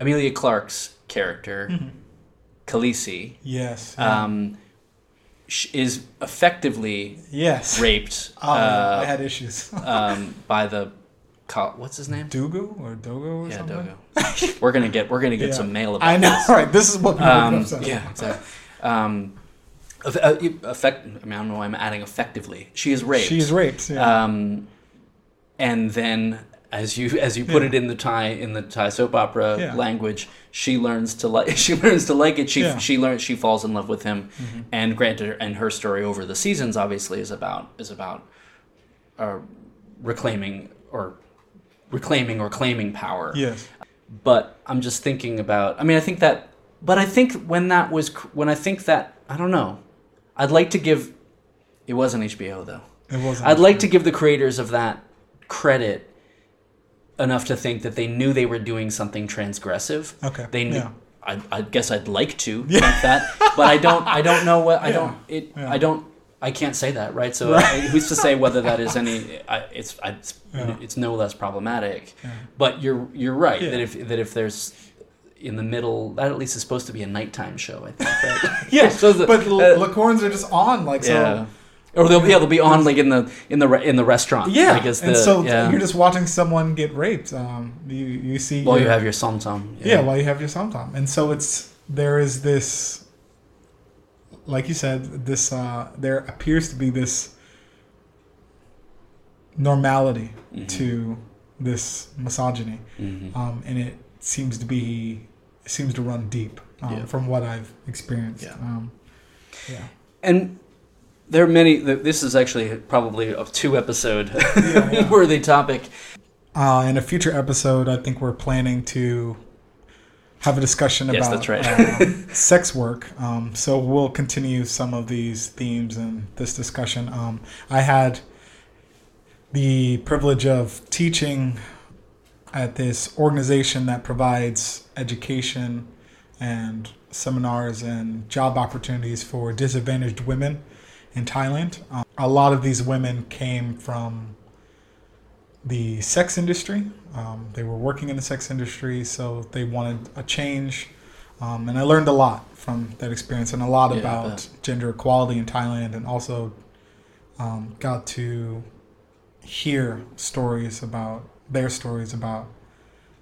Emilia Clarke's character, mm-hmm. Khaleesi, yes, yeah. um, is effectively yes. raped. Oh, uh, I had issues. um, by the What's his name? Dugu or Dogo or yeah, something? Yeah, Dogo. We're going to get we're gonna get yeah. some mail about I know, this. Right. This is what people um, are upset. Yeah, exactly. Um, effect, I mean, I don't know why I'm adding effectively. She is raped. She is raped, yeah. Um, and then, as you as you put yeah. it in the Thai in the Thai soap opera yeah. language, she learns to like she learns to like it. She yeah. she learns she falls in love with him. Mm-hmm. And granted, and her story over the seasons obviously is about is about uh, reclaiming or reclaiming or claiming power. Yes. But I'm just thinking about, I mean, I think that, but I think when that was, when I think that, I don't know, I'd like to give, it wasn't H B O though. It wasn't. I'd H B O. Like to give the creators of that credit enough to think that they knew they were doing something transgressive. Okay. They knew, yeah. I, I guess I'd like to yeah. think that, but I don't, I don't know what, I yeah. don't, it, yeah. I don't, I can't say that, right? So right. I, who's to say whether that is any? I, it's I, it's, yeah. it's no less problematic. Yeah. But you're you're right yeah. that if that if there's in the middle, that at least is supposed to be a nighttime show, I think. Right? yeah, so the, but uh, Lakorns are just on like so. Yeah. Or they'll, yeah, they'll be on like in the in the in the restaurant. Yeah, like, the, and so yeah. you're just watching someone get raped. Um, you you see while your, you have your somtom. Yeah. yeah, while you have your somtom, and so it's there is this, like you said, this uh, there appears to be this normality mm-hmm. to this misogyny, mm-hmm. um, and it seems to be it seems to run deep um, yeah. from what I've experienced. Yeah, um, yeah. and. There are many. This is actually probably a two episode yeah, yeah. worthy topic. Uh, in a future episode, I think we're planning to have a discussion yes, about that's right. um, sex work. Um, so we'll continue some of these themes in this discussion. Um, I had the privilege of teaching at this organization that provides education and seminars and job opportunities for disadvantaged women. In Thailand, um, a lot of these women came from the sex industry. Um, they were working in the sex industry, so they wanted a change. Um, and I learned a lot from that experience, and a lot yeah, about gender equality in Thailand, and also um, got to hear stories about their stories about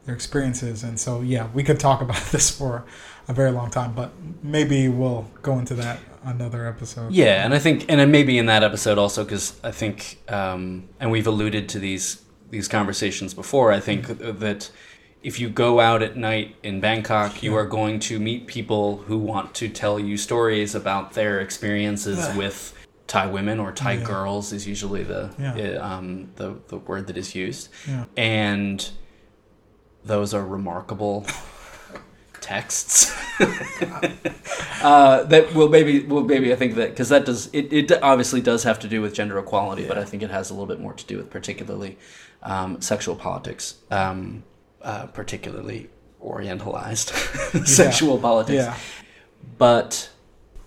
their experiences. And so, yeah, we could talk about this for a very long time, but maybe we'll go into that. Another episode. Yeah, and I think, and maybe in that episode also, because I think, um, and we've alluded to these these conversations before, I think mm-hmm. that if you go out at night in Bangkok, yeah. you are going to meet people who want to tell you stories about their experiences yeah. with Thai women, or Thai yeah. girls is usually the, yeah. um, the, the word that is used. Yeah. And those are remarkable texts uh, that will maybe will maybe I think that because that does it, it obviously does have to do with gender equality, yeah. but I think it has a little bit more to do with particularly um, sexual politics, um, uh, particularly orientalized yeah. sexual politics. Yeah. But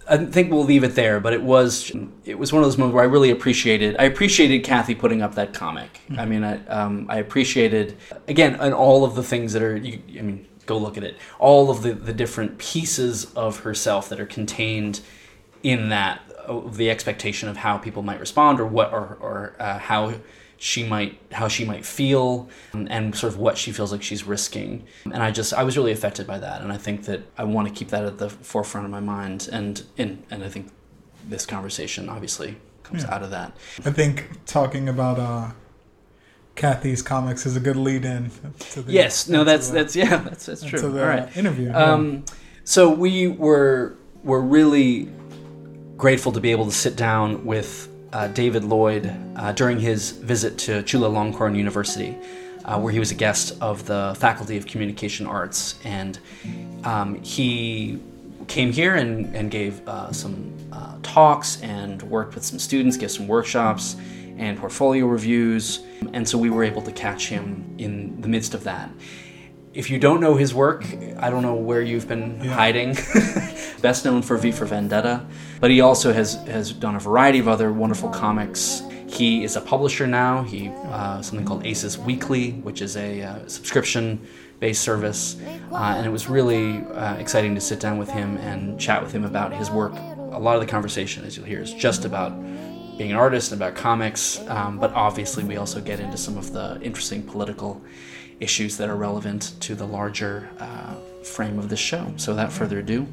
I think we'll leave it there. But it was it was one of those moments where I really appreciated I appreciated Kathy putting up that comic. Mm-hmm. I mean, I um, I appreciated again and all of the things that are you, I mean. Go look at it. All of the, the different pieces of herself that are contained in that, of the expectation of how people might respond, or what, or or uh, how she might how she might feel, and, and sort of what she feels like she's risking. And I just I was really affected by that, and I think that I want to keep that at the forefront of my mind. And and, and I think this conversation obviously comes yeah. out of that. I think talking about. Uh... Kathy's comics is a good lead-in. To the, yes, no, that's the, that's yeah, that's that's true. The, All right, interview. Um, yeah. So we were were really grateful to be able to sit down with uh, David Lloyd uh, during his visit to Chulalongkorn University, uh, where he was a guest of the Faculty of Communication Arts, and um, he came here and and gave uh, some uh, talks and worked with some students, gave some workshops. And portfolio reviews, and so we were able to catch him in the midst of that. If you don't know his work, I don't know where you've been yeah. hiding. Best known for V for Vendetta, but he also has, has done a variety of other wonderful comics. He is a publisher now. He uh, something called ACES Weekly, which is a uh, subscription-based service, uh, and it was really uh, exciting to sit down with him and chat with him about his work. A lot of the conversation, as you'll hear, is just about being an artist and about comics, um, but obviously we also get into some of the interesting political issues that are relevant to the larger uh, frame of this show. So without further ado,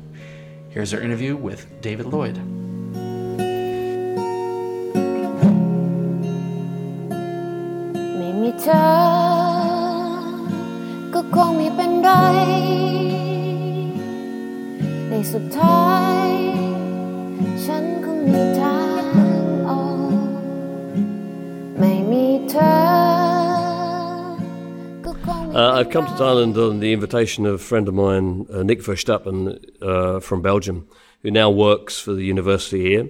here's our interview with David Lloyd. Uh, I've come to Thailand on the invitation of a friend of mine, uh, Nick Verstappen, uh, from Belgium, who now works for the university here.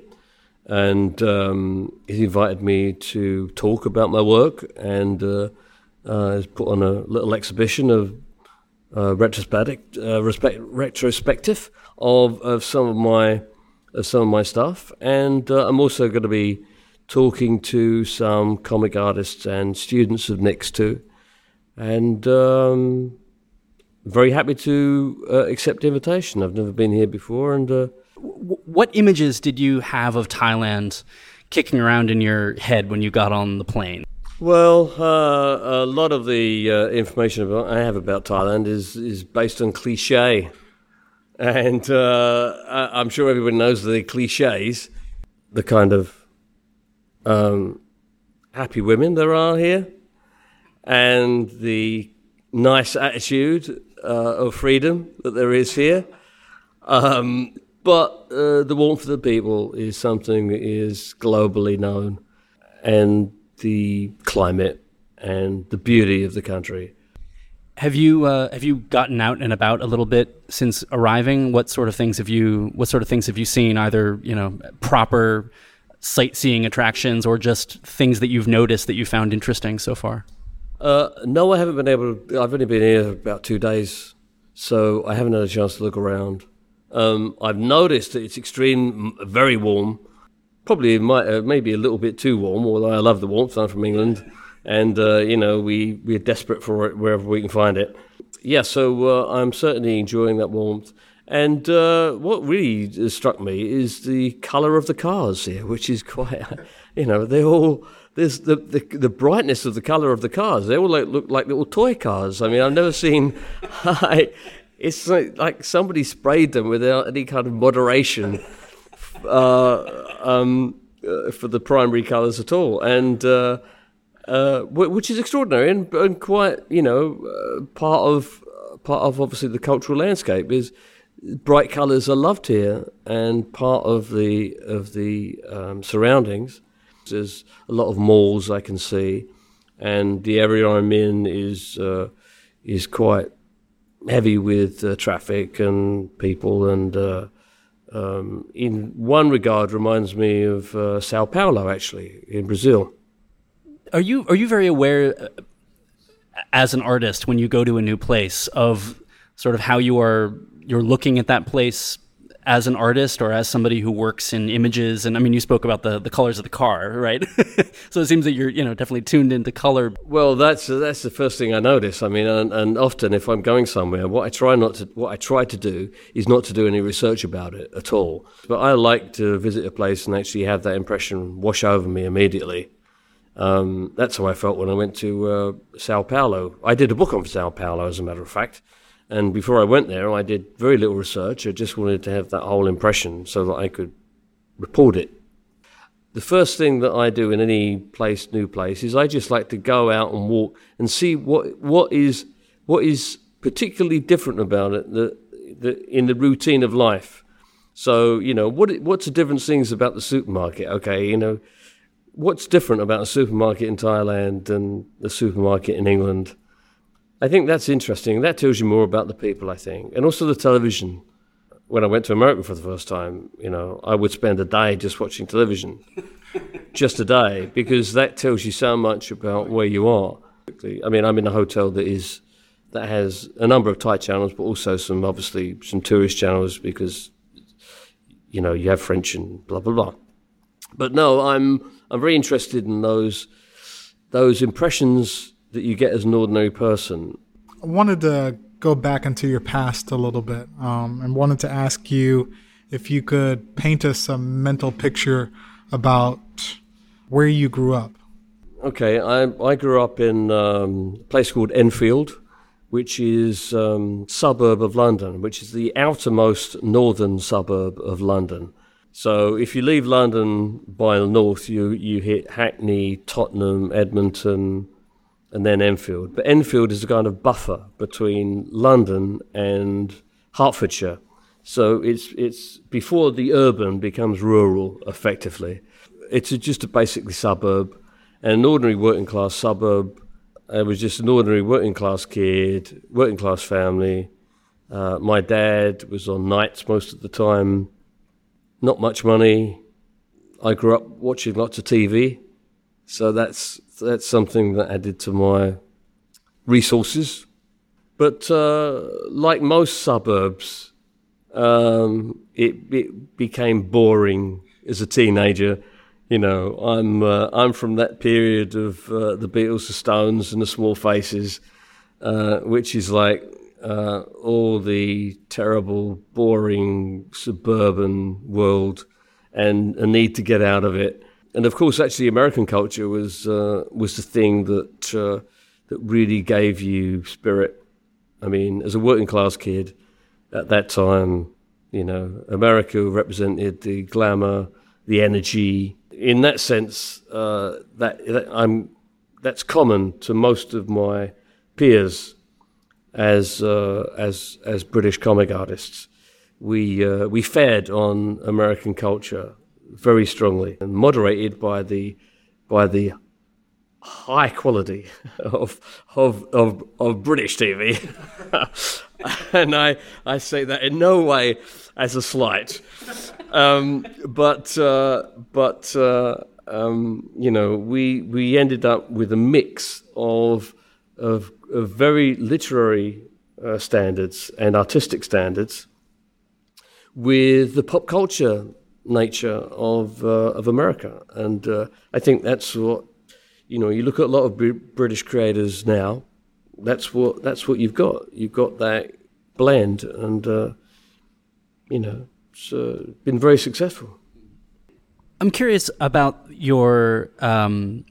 And um, he's invited me to talk about my work, and uh, uh, has put on a little exhibition of uh, retrospective, uh, respect, retrospective of, of some of my of some of my stuff. And uh, I'm also going to be talking to some comic artists and students of Nick's too. And um, very happy to uh, accept the invitation. I've never been here before. And uh, w- what images did you have of Thailand kicking around in your head when you got on the plane? Well, uh, a lot of the uh, information about, I have about Thailand is, is based on cliché. And uh, I, I'm sure everyone knows the clichés, the kind of um, happy women there are here, and the nice attitude uh, of freedom that there is here. Um, but uh, the warmth of the people is something that is globally known, and the climate and the beauty of the country. Have you uh, have you gotten out and about a little bit since arriving? What sort of things have you What sort of things have you seen? Either, you know, proper sightseeing attractions or just things that you've noticed that you found interesting so far? Uh, no, I haven't been able to. I've only been here about two days, so I haven't had a chance to look around. Um, I've noticed that it's extreme, very warm. Probably might, uh, maybe a little bit too warm. Although I love the warmth. I'm from England. And, uh, you know, we, we're desperate for it wherever we can find it. Yeah, so uh, I'm certainly enjoying that warmth. And uh, what really struck me is the colour of the cars here, which is quite, you know, they're all, there's the, the, the brightness of the colour of the cars. They all like, look like little toy cars. I mean, I've never seen, I, it's like, like somebody sprayed them without any kind of moderation uh, um, uh, for the primary colours at all. And... Uh, Uh, which is extraordinary and, and quite, you know, uh, part of part of obviously the cultural landscape is bright colours are loved here, and part of the of the um, surroundings. There's a lot of malls I can see, and the area I'm in is uh, is quite heavy with uh, traffic and people, and uh, um, in one regard reminds me of uh, Sao Paulo actually in Brazil. Are you are you very aware, uh, as an artist, when you go to a new place, of sort of how you are you're looking at that place as an artist or as somebody who works in images? And I mean, you spoke about the, the colors of the car, right? So it seems that you're you know definitely tuned into color. Well, that's that's the first thing I notice. I mean, and, and often if I'm going somewhere, what I try not to what I try to do is not to do any research about it at all. But I like to visit a place and actually have that impression wash over me immediately. Um, that's how I felt when I went to uh, Sao Paulo. I did a book on Sao Paulo, as a matter of fact, and before I went there, I did very little research. I just wanted to have that whole impression so that I could report it. The first thing that I do in any place, new place, is I just like to go out and walk and see what what is what is particularly different about it that, that in the routine of life. So, you know, what what's the different things about the supermarket? Okay, you know. What's different about a supermarket in Thailand than the supermarket in England? I think that's interesting. That tells you more about the people, I think. And also the television. When I went to America for the first time, you know, I would spend a day just watching television. Just a day, because that tells you so much about where you are. I mean, I'm in a hotel that is that has a number of Thai channels, but also some, obviously, some tourist channels because, you know, you have French and blah, blah, blah. But no, I'm... I'm very interested in those those impressions that you get as an ordinary person. I wanted to go back into your past a little bit um, and wanted to ask you if you could paint us a mental picture about where you grew up. Okay, I, I grew up in um, a place called Enfield, which is a um, suburb of London, which is the outermost northern suburb of London. So if you leave London by the north, you, you hit Hackney, Tottenham, Edmonton, and then Enfield. But Enfield is a kind of buffer between London and Hertfordshire. So it's it's before the urban becomes rural, effectively. It's a, just a basically suburb, and an ordinary working-class suburb. I was just an ordinary working-class kid, working-class family. Uh, my dad was on nights most of the time. Not much money. I grew up watching lots of T V, so that's that's something that added to my resources. But uh, like most suburbs, um, it, it became boring as a teenager. You know, I'm uh, I'm from that period of uh, the Beatles, the Stones, and the Small Faces, uh, which is like. Uh, all the terrible, boring, suburban world and a need to get out of it. and of course, actually, American culture was uh, was the thing that uh, that really gave you spirit. I mean, as a working class kid at that time, you know, America represented the glamour, the energy. In that sense, uh, that, that I'm that's common to most of my peers as uh, as as British comic artists. We uh, we fed on American culture very strongly, and moderated by the by the high quality of of of, of British T V, and I, I say that in no way as a slight, um, but uh, but uh, um, you know we we ended up with a mix of of, of very literary uh, standards and artistic standards with the pop culture nature of uh, of America, and uh, I think that's what, you know, you look at a lot of B- British creators now, that's what that's what you've got. You've got that blend, and uh, you know, it's uh, been very successful. I'm curious about your um,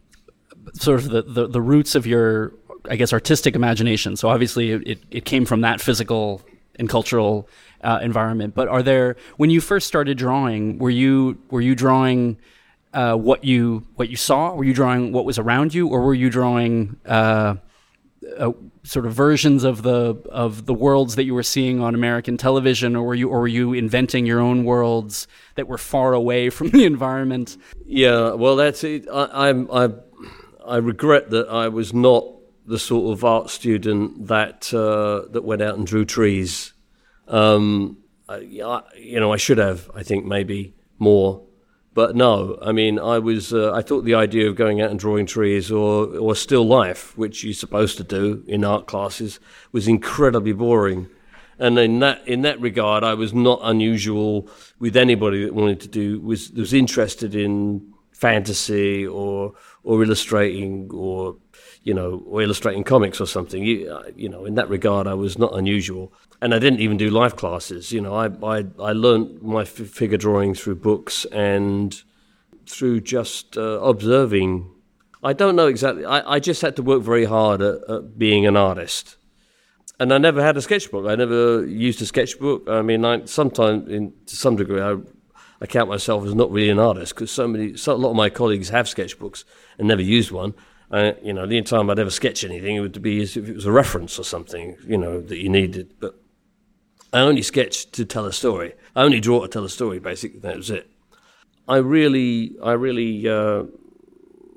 sort of the, the, the roots of your, I guess, artistic imagination. So obviously it, it came from that physical and cultural uh, environment. But are there, when you first started drawing, were you were you drawing uh, what you what you saw? Were you drawing what was around you, or were you drawing uh, uh, sort of versions of the of the worlds that you were seeing on American television, or were you or were you inventing your own worlds that were far away from the environment? Yeah, well, that's it. I I I, I regret that I was not the sort of art student that uh, that went out and drew trees. Um, I, you know, I should have, I think, maybe more, but no. I mean, I was. Uh, I thought the idea of going out and drawing trees or or still life, which you're supposed to do in art classes, was incredibly boring. And in that in that regard, I was not unusual with anybody that wanted to do was was interested in fantasy or or illustrating or. you know, or illustrating comics or something. You, you know, in that regard, I was not unusual. And I didn't even do life classes. You know, I I, I learned my f- figure drawing through books and through just uh, observing. I don't know exactly. I, I just had to work very hard at, at being an artist. And I never had a sketchbook. I never used a sketchbook. I mean, I sometimes, in, to some degree, I I count myself as not really an artist because so many, so, a lot of my colleagues have sketchbooks and never used one. I, you know, the only time I'd ever sketch anything, it would be as if it was a reference or something, you know, that you needed. But I only sketched to tell a story. I only draw to tell a story, basically. That was it. I really, I really uh,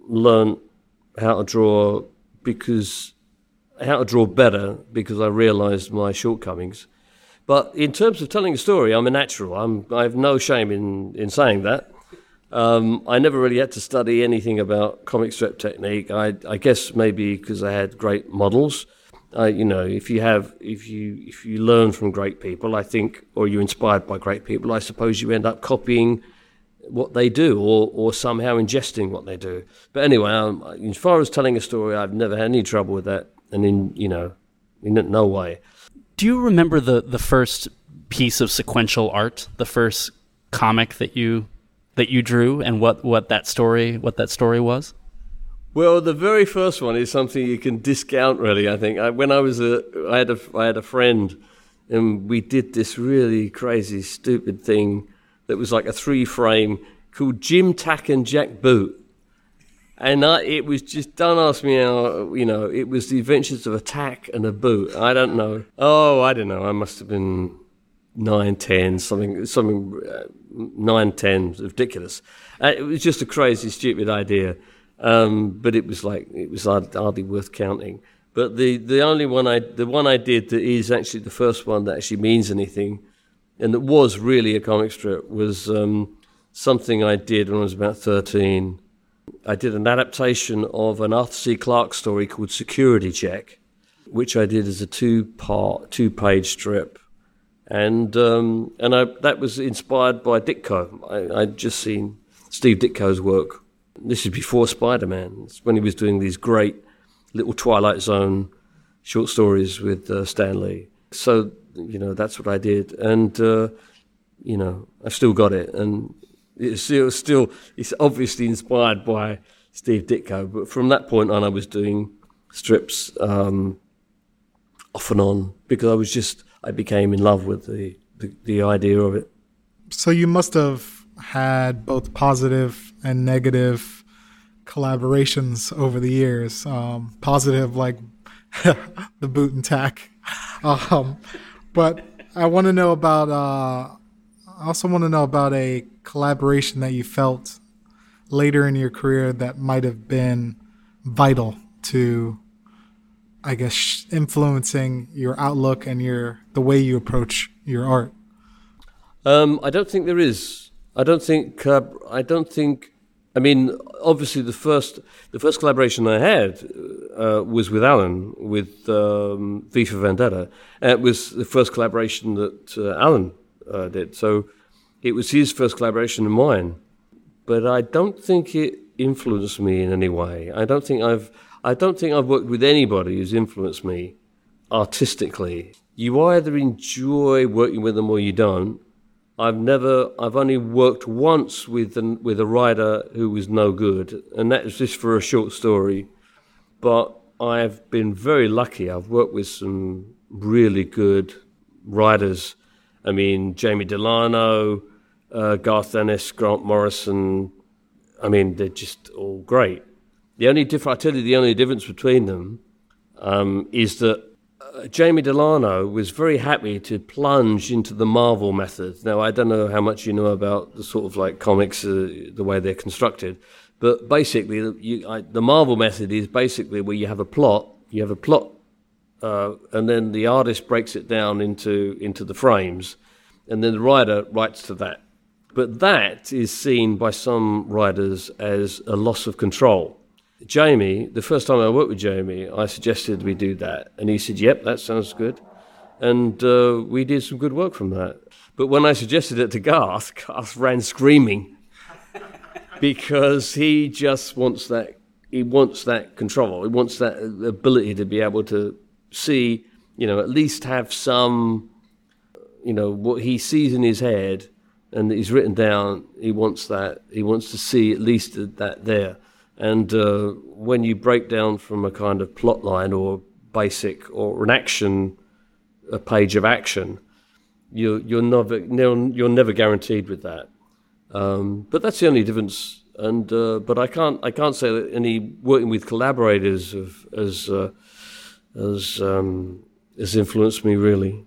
learned how to draw because how to draw better because I realised my shortcomings. But in terms of telling a story, I'm a natural. I'm, I have no shame in, in saying that. Um, I never really had to study anything about comic strip technique. I, I guess maybe because I had great models. Uh, you know, if you have, if you if you learn from great people, I think, or you're inspired by great people, I suppose you end up copying what they do, or or somehow ingesting what they do. But anyway, um, as far as telling a story, I've never had any trouble with that, and in you know, in no way. Do you remember the the first piece of sequential art, the first comic that you? that you drew, and what, what that story what that story was? Well, the very first one is something you can discount, really. I think I, when I was a I had a I had a friend, and we did this really crazy, stupid thing that was like a three frame called Jim Tack and Jack Boot, and I, it was just don't ask me how you know it was the adventures of a tack and a boot. I don't know. Oh, I don't know. I must have been nine, ten, something, something. Uh, Nine, ten, ridiculous. Uh, it was just a crazy, stupid idea, um, but it was like it was hardly worth counting. But the, the only one I the one I did that is actually the first one that actually means anything, and that was really a comic strip was um, something I did when I was about thirteen. I did an adaptation of an Arthur C. Clarke story called Security Check, which I did as a two part, two page strip. And um, and I, that was inspired by Ditko. I, I'd just seen Steve Ditko's work. This is before Spider-Man. It's when he was doing these great little Twilight Zone short stories with uh, Stan Lee. So, you know, that's what I did. And, uh, you know, I've still got it. And It's still, still, it's obviously inspired by Steve Ditko, but from that point on, I was doing strips um, off and on because I was just, I became in love with the, the, the idea of it. So you must have had both positive and negative collaborations over the years. Um, positive, like the boot and tack. Um, but I want to know about, uh, I also want to know about a collaboration that you felt later in your career that might have been vital to, I guess, influencing your outlook and your the way you approach your art. Um, I don't think there is. I don't think. Uh, I don't think. I mean, obviously, the first the first collaboration I had uh, was with Alan with um, V for Vendetta. And it was the first collaboration that uh, Alan uh, did. So it was his first collaboration and mine. But I don't think it influenced me in any way. I don't think I've. I don't think I've worked with anybody who's influenced me artistically. You either enjoy working with them or you don't. I've never, I've only worked once with an, with a writer who was no good, and that was just for a short story. But I've been very lucky. I've worked with some really good writers. I mean, Jamie Delano, uh, Garth Ennis, Grant Morrison. I mean, they're just all great. The only diff- I tell you, the only difference between them um, is that uh, Jamie Delano was very happy to plunge into the Marvel method. Now, I don't know how much you know about the sort of like comics, uh, the way they're constructed, but basically, you, I, the Marvel method is basically where you have a plot, you have a plot, uh, and then the artist breaks it down into into the frames, and then the writer writes to that. But that is seen by some writers as a loss of control. Jamie, the first time I worked with Jamie, I suggested we do that. And he said, yep, that sounds good. And uh, we did some good work from that. But when I suggested it to Garth, Garth ran screaming because he just wants that, he wants that control. He wants that ability to be able to see, you know, at least have some, you know, what he sees in his head and that he's written down, he wants that, he wants to see at least that there. And uh, when you break down from a kind of plot line or basic or an action, a page of action, you're you're never you're never guaranteed with that. Um, but that's the only difference. And uh, but I can't I can't say that any working with collaborators have, has uh, has um, has influenced me really.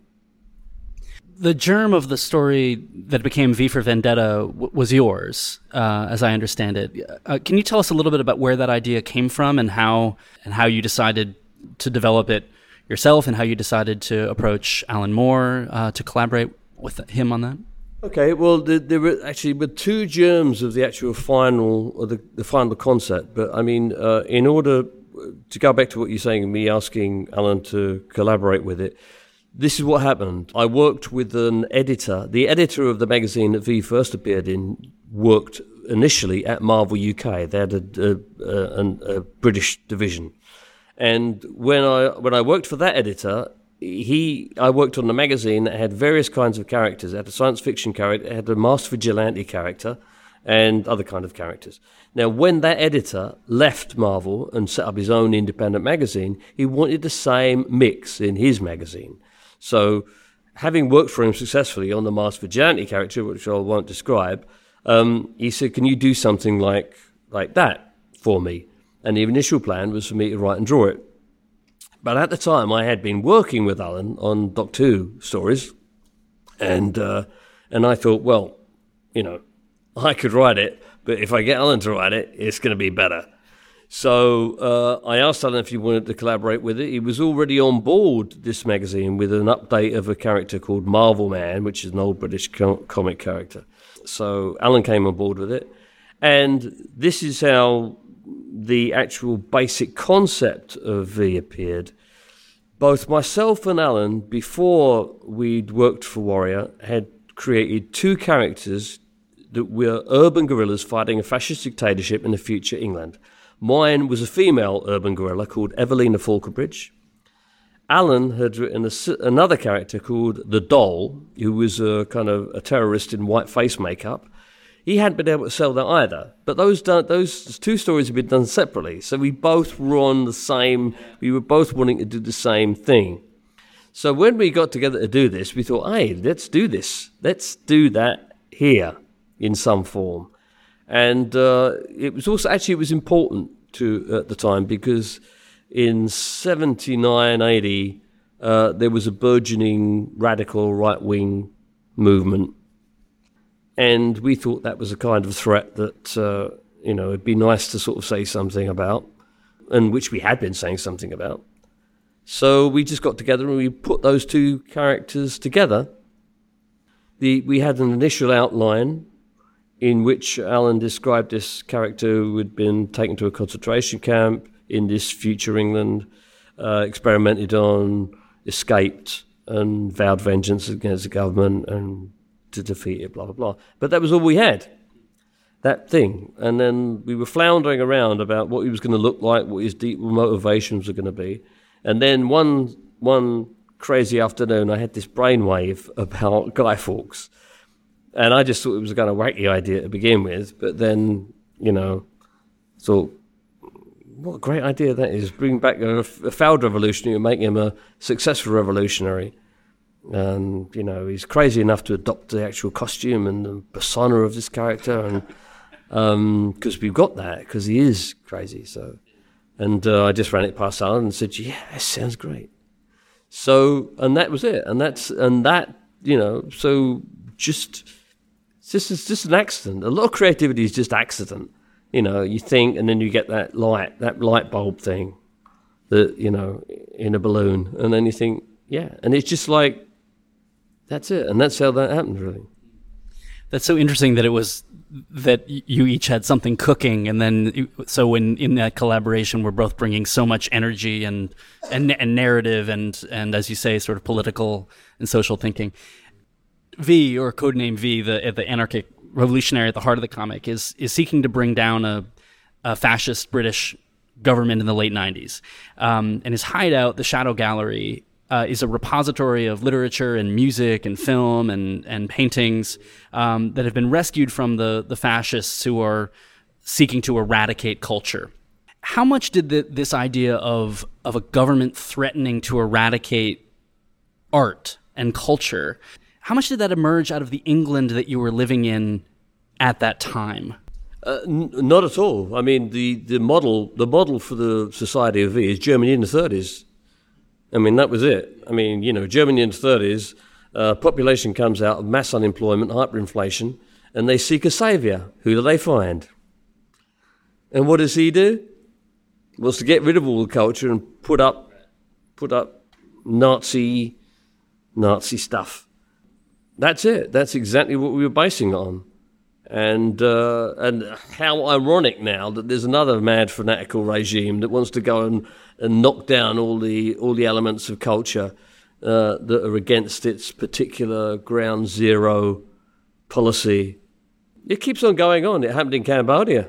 The germ of the story that became V for Vendetta w- was yours, uh, as I understand it. Uh, can you tell us a little bit about where that idea came from and how and how you decided to develop it yourself and how you decided to approach Alan Moore uh, to collaborate with him on that? Okay, well, there, there were actually were two germs of the actual final or the, the final concept. But I mean, uh, in order to go back to what you're saying, me asking Alan to collaborate with it. This is what happened. I worked with an editor. The editor of the magazine that V first appeared in worked initially at Marvel U K. They had a, a, a, a British division. And when I when I worked for that editor, he I worked on a magazine that had various kinds of characters. It had a science fiction character, it had a master vigilante character, and other kind of characters. Now, when that editor left Marvel and set up his own independent magazine, he wanted the same mix in his magazine. So, having worked for him successfully on the Master Vigilante character, which I won't describe, um, he said, can you do something like like that for me? And the initial plan was for me to write and draw it. But at the time, I had been working with Alan on Doctor Who stories, and, uh, and I thought, well, you know, I could write it, but if I get Alan to write it, it's going to be better. So uh, I asked Alan if he wanted to collaborate with it. He was already on board this magazine with an update of a character called Marvel Man, which is an old British co- comic character. So Alan came on board with it. And this is how the actual basic concept of V appeared. Both myself and Alan, before we'd worked for Warrior, had created two characters that were urban guerrillas fighting a fascist dictatorship in the future England. Mine was a female urban guerrilla called Evelina Falconbridge. Alan had written a, another character called The Doll, who was a kind of a terrorist in white face makeup. He hadn't been able to sell that either. But those those two stories had been done separately. So we both were on the same, we were both wanting to do the same thing. So when we got together to do this, we thought, hey, let's do this. Let's do that here in some form. And uh, it was also, actually, it was important to at the time because in seventy-nine, eighty, uh, there was a burgeoning radical right-wing movement. And we thought that was a kind of threat that, uh, you know, it'd be nice to sort of say something about, and which we had been saying something about. So we just got together and we put those two characters together. The, we had an initial outline in which Alan described this character who had been taken to a concentration camp in this future England, uh, experimented on, escaped, and vowed vengeance against the government and to defeat it, blah, blah, blah. But that was all we had, that thing. And then we were floundering around about what he was going to look like, what his deep motivations were going to be. And then one one crazy afternoon, I had this brainwave about Guy Fawkes. And I just thought it was a kind of wacky idea to begin with. But then, you know, thought, what a great idea that is. Bring back a, a failed revolutionary and make him a successful revolutionary. And, you know, he's crazy enough to adopt the actual costume and the persona of this character. And because um, we've got that, because he is crazy. So, and uh, I just ran it past Alan and said, yeah, that sounds great. So, and that was it. And that's, and that, you know, so just, this is just an accident. A lot of creativity is just accident. You know, you think, and then you get that light, that light bulb thing that, you know, in a balloon. And then you think, yeah. And it's just like, that's it, and that's how that happened, really. That's so interesting that it was that you each had something cooking, and then you, so when in that collaboration, we're both bringing so much energy and and, and narrative and and as you say, sort of political and social thinking. V, or codename V, the the anarchic revolutionary at the heart of the comic, is is seeking to bring down a, a fascist British government in the late nineties, um, and his hideout, the Shadow Gallery, Uh, is a repository of literature and music and film and, and paintings um, that have been rescued from the, the fascists who are seeking to eradicate culture. How much did the, this idea of of a government threatening to eradicate art and culture, how much did that emerge out of the England that you were living in at that time? Uh, n- not at all. I mean, the, the model the model for the society of V is Germany in the thirties. I mean, that was it. I mean, you know, Germany in the thirties, uh, population comes out of mass unemployment, hyperinflation, and they seek a saviour. Who do they find? And what does he do? Well, it's to get rid of all the culture and put up put up Nazi, Nazi stuff. That's it. That's exactly what we were basing it on. And uh, and how ironic now that there's another mad fanatical regime that wants to go and, and knock down all the all the elements of culture uh, that are against its particular ground zero policy. It keeps on going on. It happened in Cambodia.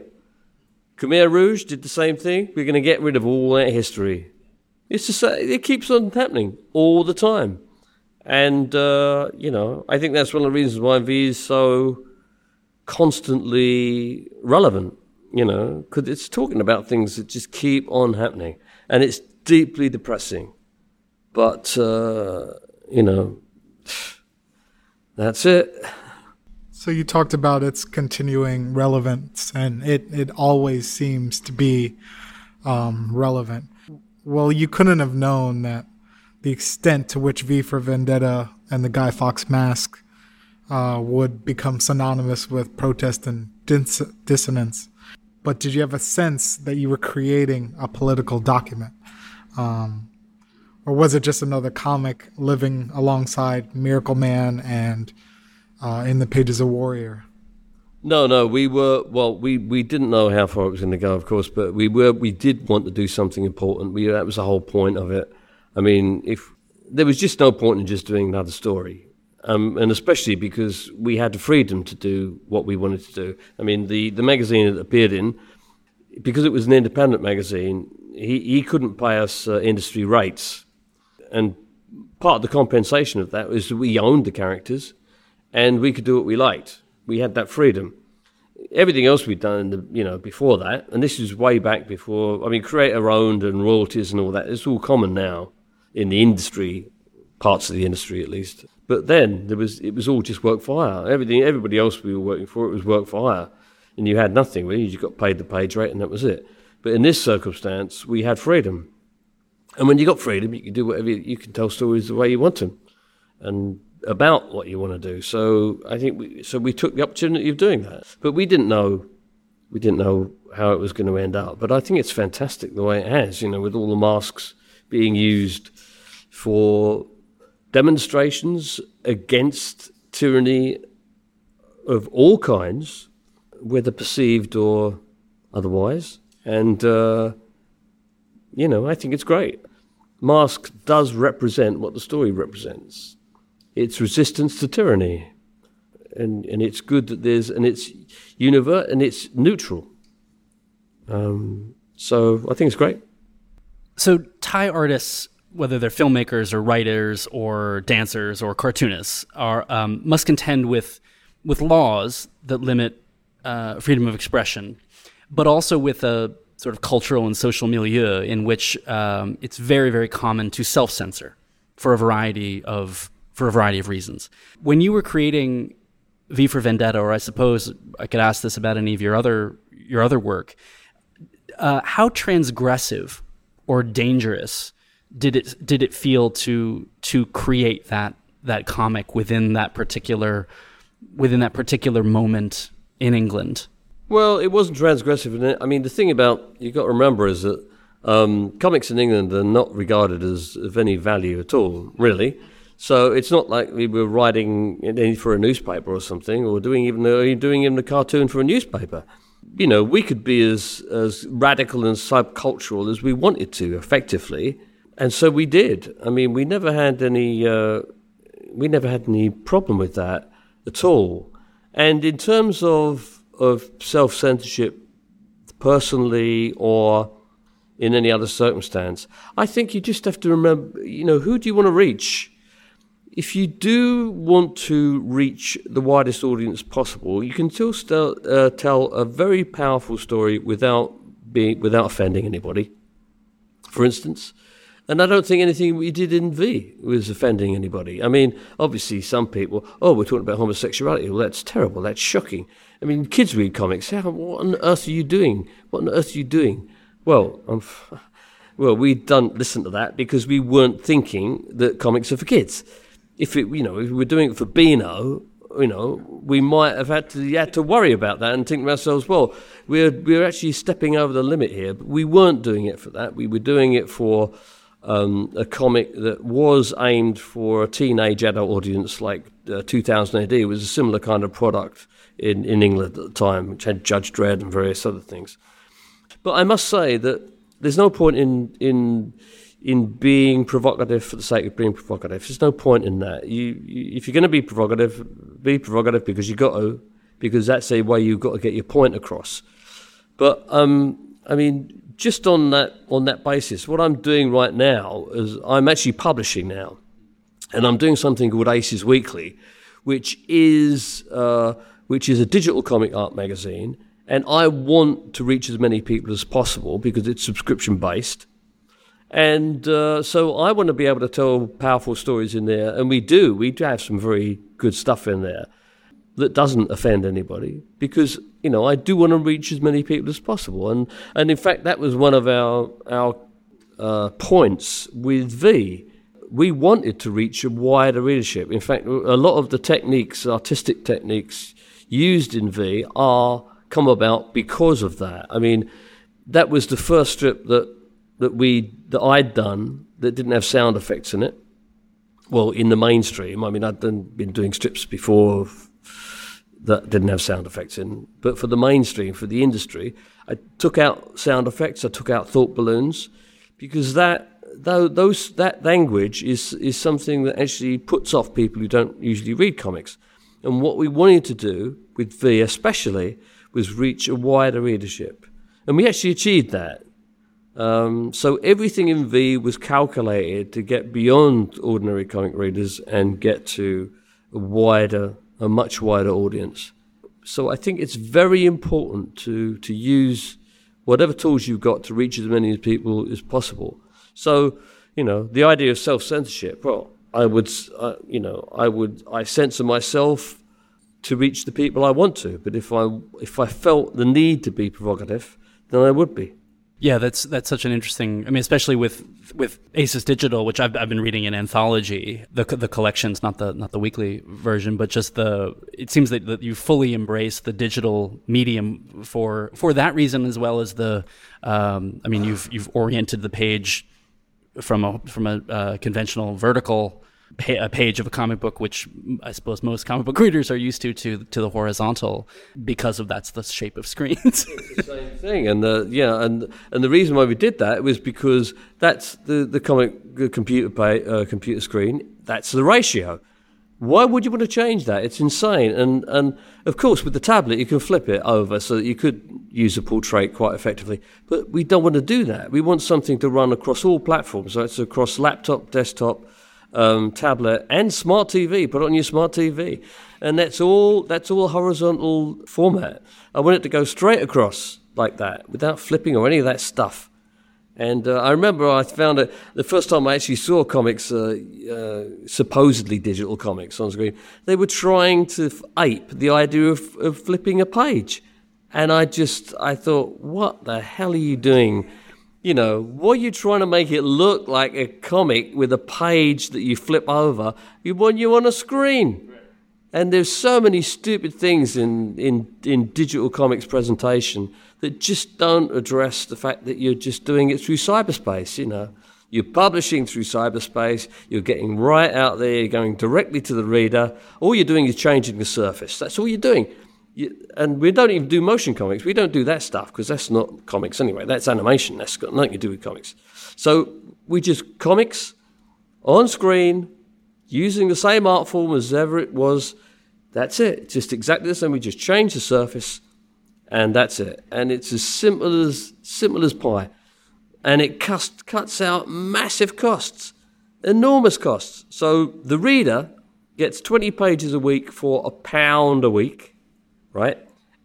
Khmer Rouge did the same thing. We're going to get rid of all that history. It's just, it keeps on happening all the time. And uh, you know, I think that's one of the reasons why V is so constantly relevant, you know, because it's talking about things that just keep on happening, and it's deeply depressing. But uh, you know, that's it. So you talked about its continuing relevance, and it it always seems to be um, relevant. Well, you couldn't have known that the extent to which V for Vendetta and the Guy Fawkes mask Uh, would become synonymous with protest and dis- dissonance. But did you have a sense that you were creating a political document? Um, or was it just another comic living alongside Miracle Man and uh, in the pages of Warrior? No, no, we were, well, we, we didn't know how far it was going to go, of course, but we were, we did want to do something important. We, that was the whole point of it. I mean, if there was just no point in just doing another story. Um, and especially because we had the freedom to do what we wanted to do. I mean, the, the magazine it appeared in, because it was an independent magazine, he, he couldn't pay us uh, industry rates. And part of the compensation of that was that we owned the characters and we could do what we liked. We had that freedom. everything else we'd done in the, you know, before that, and this is way back before, I mean, creator-owned and royalties and all that, it's all common now in the industry, parts of the industry at least. But then there was, it was all just work for hire. Everything, everybody else we were working for, it was work for hire, and you had nothing really. You just got paid the page rate, and that was it. But in this circumstance, we had freedom, and when you got freedom, you could do whatever you, you can tell stories the way you want them, and about what you want to do. So I think we, so we took the opportunity of doing that, but we didn't know, we didn't know how it was going to end up. But I think it's fantastic the way it has, you know, with all the masks being used for demonstrations against tyranny of all kinds, whether perceived or otherwise. And, uh, you know, I think it's great. Mask does represent what the story represents. It's resistance to tyranny, and and it's good that there's, and it's universal, and it's neutral. Um, so I think it's great. So Thai artists, whether they're filmmakers or writers or dancers or cartoonists, are um, must contend with with laws that limit uh, freedom of expression, but also with a sort of cultural and social milieu in which um, it's very, very common to self-censor for a variety of. for a variety of reasons. When you were creating V for Vendetta, or I suppose I could ask this about any of your other your other work, uh, how transgressive or dangerous did it did it feel to to create that that comic within that particular within that particular moment in England? Well, it wasn't transgressive. I mean, the thing about you got to remember is that um, comics in England are not regarded as of any value at all, really. So it's not like we were writing for a newspaper or something, or doing even a, doing even a cartoon for a newspaper. You know, we could be as as radical and subcultural as we wanted to, effectively, and so we did. I mean, we never had any uh, we never had any problem with that at all. And in terms of of self-censorship, personally or in any other circumstance, I think you just have to remember, you know, who do you want to reach? If you do want to reach the widest audience possible, you can still st- uh, tell a very powerful story without being without offending anybody, for instance. And I don't think anything we did in V was offending anybody. I mean, obviously some people, oh, we're talking about homosexuality. Well, that's terrible. That's shocking. I mean, kids read comics. How, what on earth are you doing? What on earth are you doing? Well, I'm... F- well, we don't listen to that because we weren't thinking that comics are for kids. If it, you know, if we were doing it for Beano, you know, we might have had to had to worry about that and think to ourselves, well, we're we're actually stepping over the limit here. But we weren't doing it for that. We were doing it for um, a comic that was aimed for a teenage adult audience, like uh, two thousand A D. It was a similar kind of product in, in England at the time, which had Judge Dredd and various other things. But I must say that there's no point in in. in being provocative for the sake of being provocative. There's no point in that. You, you if you're going to be provocative, be provocative because you got to, because that's the way you've got to get your point across. But um, I mean, just on that on that basis, what I'm doing right now is I'm actually publishing now, and I'm doing something called ACES Weekly, which is uh, which is a digital comic art magazine, and I want to reach as many people as possible because it's subscription based. And uh, so I want to be able to tell powerful stories in there, and we do. We do have some very good stuff in there that doesn't offend anybody because, you know, I do want to reach as many people as possible. And, and in fact, that was one of our, our uh, points with V. We wanted to reach a wider readership. In fact, a lot of the techniques, artistic techniques used in V are come about because of that. I mean, that was the first strip that that we that I'd done that didn't have sound effects in it. Well, in the mainstream, I mean, I'd done, been doing strips before that didn't have sound effects in, but for the mainstream, for the industry, I took out sound effects. I took out thought balloons because that though those that language is is something that actually puts off people who don't usually read comics. And what we wanted to do with V, especially, was reach a wider readership, and we actually achieved that. Um, so everything in V was calculated to get beyond ordinary comic readers and get to a wider, a much wider audience. So I think it's very important to, to use whatever tools you've got to reach as many people as possible. So, you know, the idea of self-censorship, well, I would, uh, you know, I would, I censor myself to reach the people I want to. But if I, if I felt the need to be provocative, then I would be. Yeah, that's that's such an interesting. I mean, especially with with ACES Digital, which I've I've been reading in anthology, the the collections, not the not the weekly version, but just the. It seems that, that you fully embrace the digital medium for for that reason, as well as the. Um, I mean, you've you've oriented the page from a from a uh, conventional vertical. A page of a comic book, which I suppose most comic book readers are used to, to, to the horizontal, because of that's the shape of screens. It's the same thing, and the, yeah, and and the reason why we did that was because that's the the comic the computer pay, uh, computer screen. That's the ratio. Why would you want to change that? It's insane. And and of course, with the tablet, you can flip it over so that you could use a portrait quite effectively. But we don't want to do that. We want something to run across all platforms. So it's across laptop, desktop. Um, tablet and smart T V. Put it on your smart T V, and that's all. That's all horizontal format. I want it to go straight across like that, without flipping or any of that stuff. And uh, I remember I found it the first time I actually saw comics, uh, uh, supposedly digital comics on screen. They were trying to ape the idea of, of flipping a page, and I just I thought, what the hell are you doing? You know, what are you trying to make it look like a comic with a page that you flip over? You want you on a screen. Right. And there's so many stupid things in, in, in digital comics presentation that just don't address the fact that you're just doing it through cyberspace, you know. You're publishing through cyberspace, you're getting right out there, you're going directly to the reader. All you're doing is changing the surface. That's all you're doing. You, and we don't even do motion comics. We don't do that stuff because that's not comics anyway. That's animation. That's got nothing to do with comics. So we just comics on screen using the same art form as ever it was. That's it. Just exactly the same. We just change the surface and that's it. And it's as simple as simple as pie. And it cuts, cuts out massive costs, enormous costs. So the reader gets twenty pages a week for a pound a week. Right,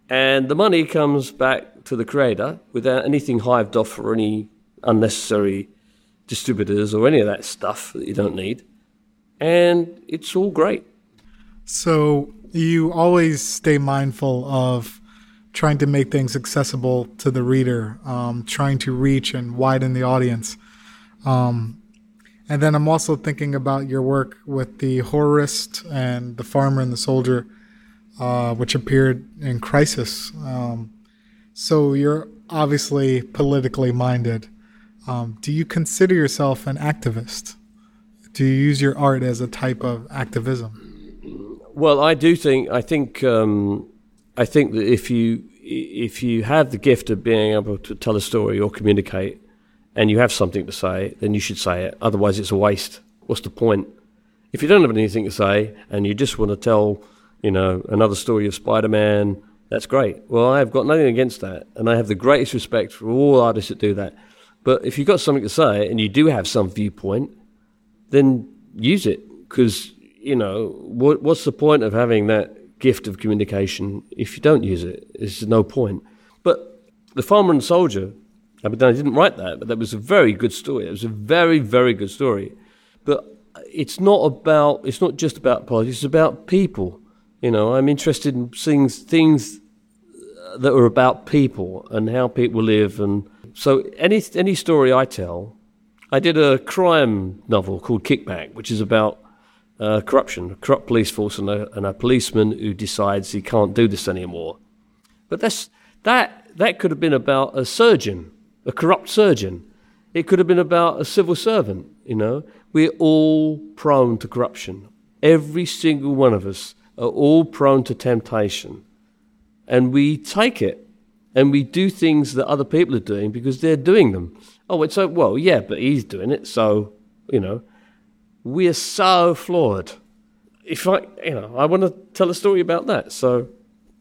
and the money comes back to the creator without anything hived off for any unnecessary distributors or any of that stuff that you don't need, and it's all great. So you always stay mindful of trying to make things accessible to the reader, um, trying to reach and widen the audience. Um, and then I'm also thinking about your work with The Horrorist and The Farmer and the Soldier, Uh, which appeared in Crisis. Um, so you're obviously politically minded. Um, do you consider yourself an activist? Do you use your art as a type of activism? Well, I do think I think um, I think that if you if you have the gift of being able to tell a story or communicate, and you have something to say, then you should say it. Otherwise, it's a waste. What's the point? If you don't have anything to say and you just want to tell, you know, another story of Spider-Man, that's great. Well, I've got nothing against that, and I have the greatest respect for all artists that do that. But if you've got something to say and you do have some viewpoint, then use it, because, you know, what, what's the point of having that gift of communication if you don't use it? There's no point. But The Farmer and Soldier, I mean, I didn't write that, but that was a very good story. It was a very, very good story. But it's not about, it's not just about politics, it's about people. You know, I'm interested in seeing things that are about people and how people live. And so any any story I tell, I did a crime novel called Kickback, which is about uh, corruption, a corrupt police force and a, and a policeman who decides he can't do this anymore. But that's, that, that could have been about a surgeon, a corrupt surgeon. It could have been about a civil servant, you know. We're all prone to corruption, every single one of us. Are all prone to temptation, and we take it and we do things that other people are doing because they're doing them. Oh, it's so, well, yeah, but he's doing it, so, you know, we are so flawed. If I, you know, I want to tell a story about that. So,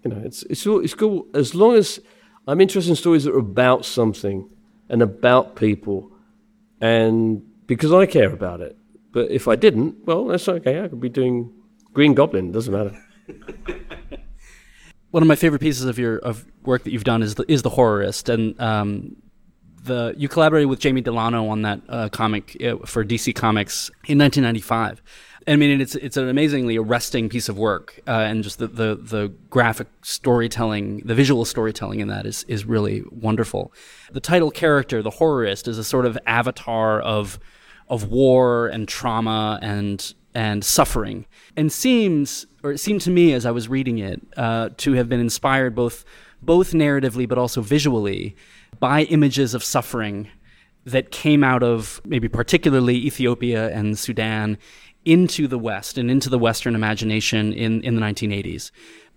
you know, it's it's all, it's cool as long as I'm interested in stories that are about something and about people, and because I care about it. But if I didn't, well, that's okay. I could be doing Green Goblin, doesn't matter. one of my favorite pieces of your of work that you've done is the, is The Horrorist, and um, the you collaborated with Jamie Delano on that uh, comic for D C Comics in nineteen ninety-five. I mean, it's it's an amazingly arresting piece of work, uh, and just the, the, the graphic storytelling, the visual storytelling in that is is really wonderful. The title character, the horrorist, is a sort of avatar of of war and trauma and and suffering, and seems, or it seemed to me as I was reading it, uh, to have been inspired both both narratively but also visually by images of suffering that came out of maybe particularly Ethiopia and Sudan into the West and into the Western imagination in, in the nineteen eighties.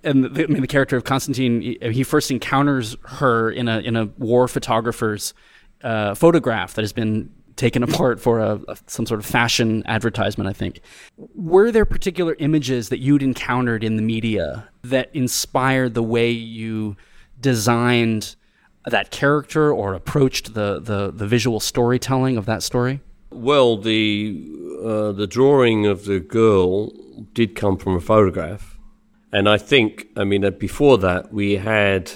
And the, I mean, the character of Constantine, he first encounters her in a in a war photographer's uh, photograph that has been taken apart for a, a, some sort of fashion advertisement, I think. Were there particular images that you'd encountered in the media that inspired the way you designed that character or approached the the, the visual storytelling of that story? Well, the uh, the drawing of the girl did come from a photograph, and I think, I mean, before that we had,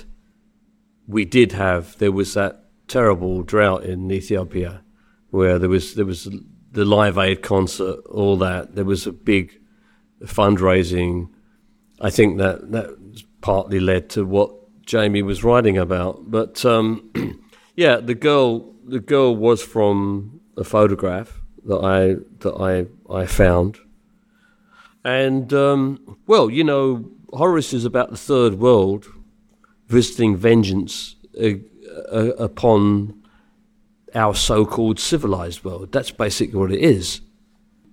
we did have, there was that terrible drought in Ethiopia, where there was there was the Live Aid concert, all that. There was a big fundraising. I think that that partly led to what Jamie was writing about. But um, yeah, the girl the girl was from a photograph that I that I I found, and um, well, you know, Horace is about the third world visiting vengeance uh, uh, upon our so-called civilized world. That's basically what it is.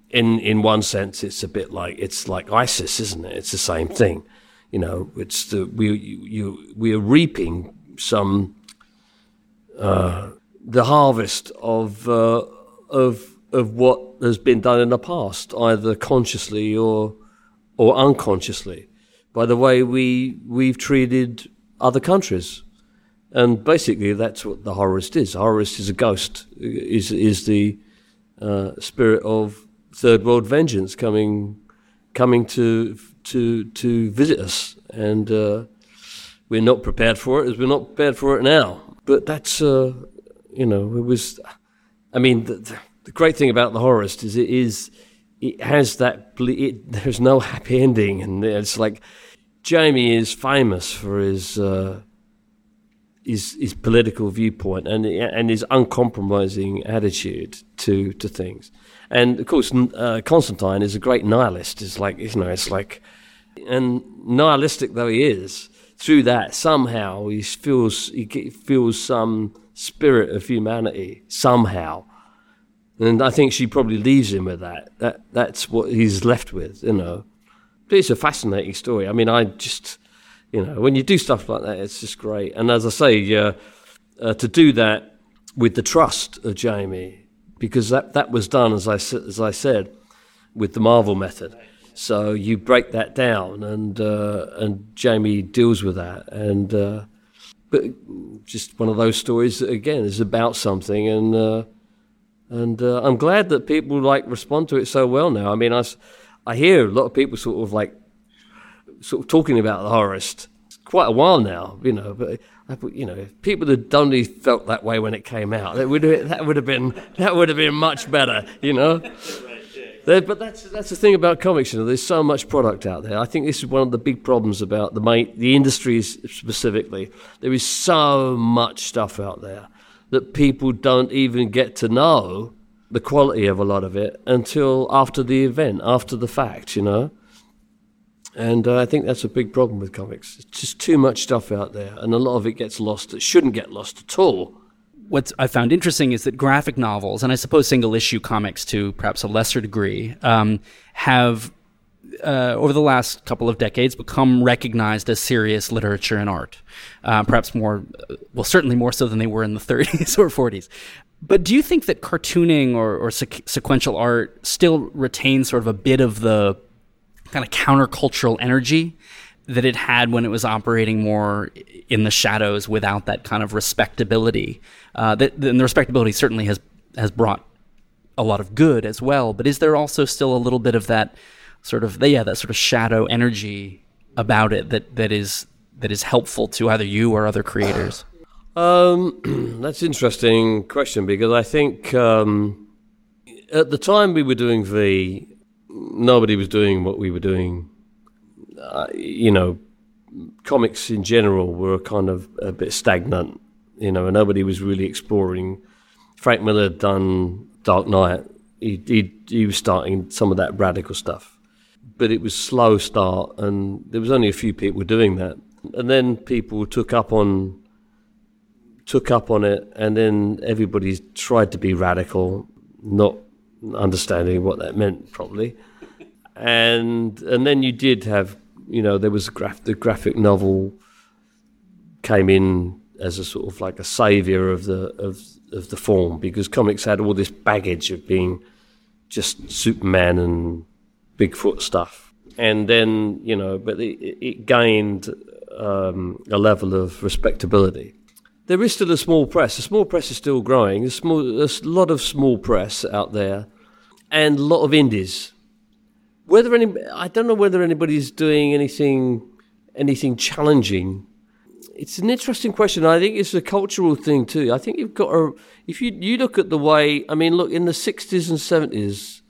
In in one sense, it's a bit like it's like ISIS, isn't it? It's the same thing, you know. It's the we you, you we are reaping some uh, the harvest of. Uh, Of of what has been done in the past, either consciously or or unconsciously, by the way we we've treated other countries, and basically that's what the horrorist is. The horrorist is a ghost, is is the uh, spirit of third world vengeance coming coming to to to visit us, and uh, we're not prepared for it, as we're not prepared for it now. But that's uh, you know it was. I mean, the, the great thing about The Horrorist is it is, it has that, ble- it, there's no happy ending. And it's like, Jamie is famous for his uh, his, his political viewpoint and and his uncompromising attitude to, to things. And of course, uh, Constantine is a great nihilist. It's like, you know, it's like, and nihilistic though he is, through that somehow he feels, he feels some spirit of humanity somehow, and I think she probably leaves him with that. That that's what he's left with, you know. But it's a fascinating story. I mean, I just, you know, when you do stuff like that, it's just great. And as I say, uh, uh, to do that with the trust of Jamie, because that that was done as I as I said with the Marvel method. So you break that down, and uh, and Jamie deals with that, and. Uh, But just one of those stories that, again, is about something, and uh, and uh, I'm glad that people like respond to it so well now. I mean, I, I hear a lot of people sort of like sort of talking about The Horrorist. It's quite a while now, you know. But you know, if people had only felt that way when it came out, that would that would have been that would have been much better, you know. But that's that's the thing about comics, you know. There's so much product out there. I think this is one of the big problems about the the industry specifically. There is so much stuff out there that people don't even get to know the quality of a lot of it until after the event, after the fact, you know. And uh, I think that's a big problem with comics. It's just too much stuff out there, and a lot of it gets lost that shouldn't get lost at all. What I found interesting is that graphic novels, and I suppose single-issue comics to perhaps a lesser degree, um, have, uh, over the last couple of decades, become recognized as serious literature and art. Uh, perhaps more, well, certainly more so than they were in the thirties or forties. But do you think that cartooning or, or se- sequential art still retains sort of a bit of the kind of countercultural energy that it had when it was operating more in the shadows without that kind of respectability? Uh, that, and the respectability certainly has has brought a lot of good as well, but is there also still a little bit of that sort of, yeah, that sort of shadow energy about it that, that is that is helpful to either you or other creators? Um, that's an interesting question, because I think um, at the time we were doing V, nobody was doing what we were doing. Uh, you know, comics in general were kind of a bit stagnant, you know, and nobody was really exploring. Frank Miller had done Dark Knight. He, he, he was starting some of that radical stuff. But it was slow start, and there was only a few people doing that. And then people took up on took up on it, and then everybody's tried to be radical, not understanding what that meant properly. And and then you did have, you know, there was a graph, the graphic novel came in as a sort of like a savior of the of of the form, because comics had all this baggage of being just Superman and Bigfoot stuff. And then, you know, but it, it gained um, a level of respectability. There is still a small press. The small press is still growing. There's, small, there's a lot of small press out there, and a lot of indies. Whether any, I don't know whether anybody's doing anything, anything challenging. It's an interesting question. I think it's a cultural thing too. I think you've got to, if you you look at the way, I mean, look, in the sixties and seventies,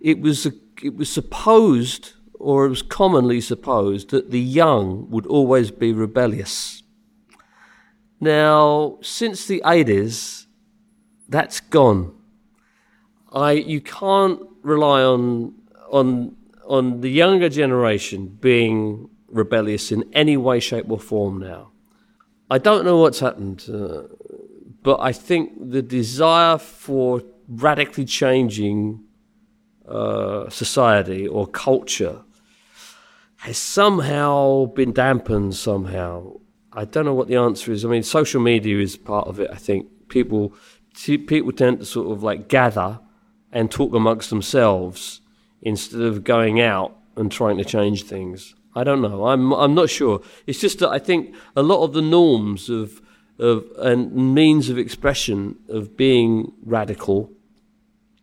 it was a It was supposed, or it was commonly supposed, that the young would always be rebellious. Now, since the eighties, that's gone. I you can't rely on on on the younger generation being rebellious in any way, shape, or form now. I don't know what's happened, uh, but I think the desire for radically changing Uh, society or culture has somehow been dampened somehow. I don't know what the answer is. I mean, social media is part of it, I think. People t- people tend to sort of like gather and talk amongst themselves instead of going out and trying to change things. I don't know. I'm I'm not sure. It's just that I think a lot of the norms of of and means of expression of being radical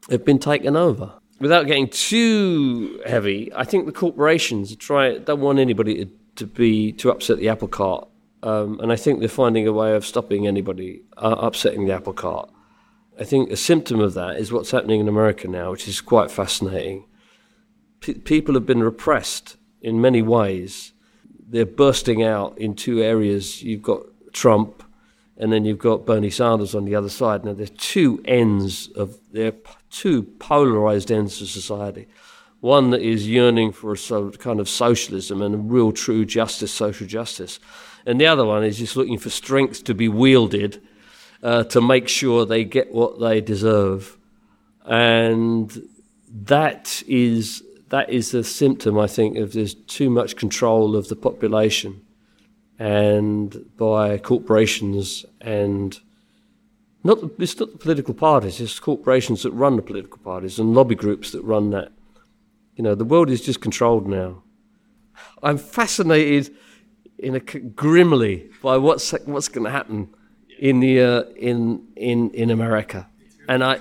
have been taken over. Without getting too heavy, I think the corporations try don't want anybody to, to be to upset the apple cart, um, and I think they're finding a way of stopping anybody uh, upsetting the apple cart. I think a symptom of that is what's happening in America now, which is quite fascinating. P- people have been repressed in many ways. They're bursting out in two areas. You've got Trump, and then you've got Bernie Sanders on the other side. Now, there's two ends of their two polarized ends of society. One that is yearning for a sort of kind of socialism and a real, true justice, social justice, and the other one is just looking for strength to be wielded uh, to make sure they get what they deserve. And that is that is a symptom, I think, of there's too much control of the population, and by corporations, and not the, it's not the political parties, it's corporations that run the political parties and lobby groups that run that. You know, the world is just controlled now. I'm fascinated in a grimly by what's what's going to happen in the uh, in in in America, and I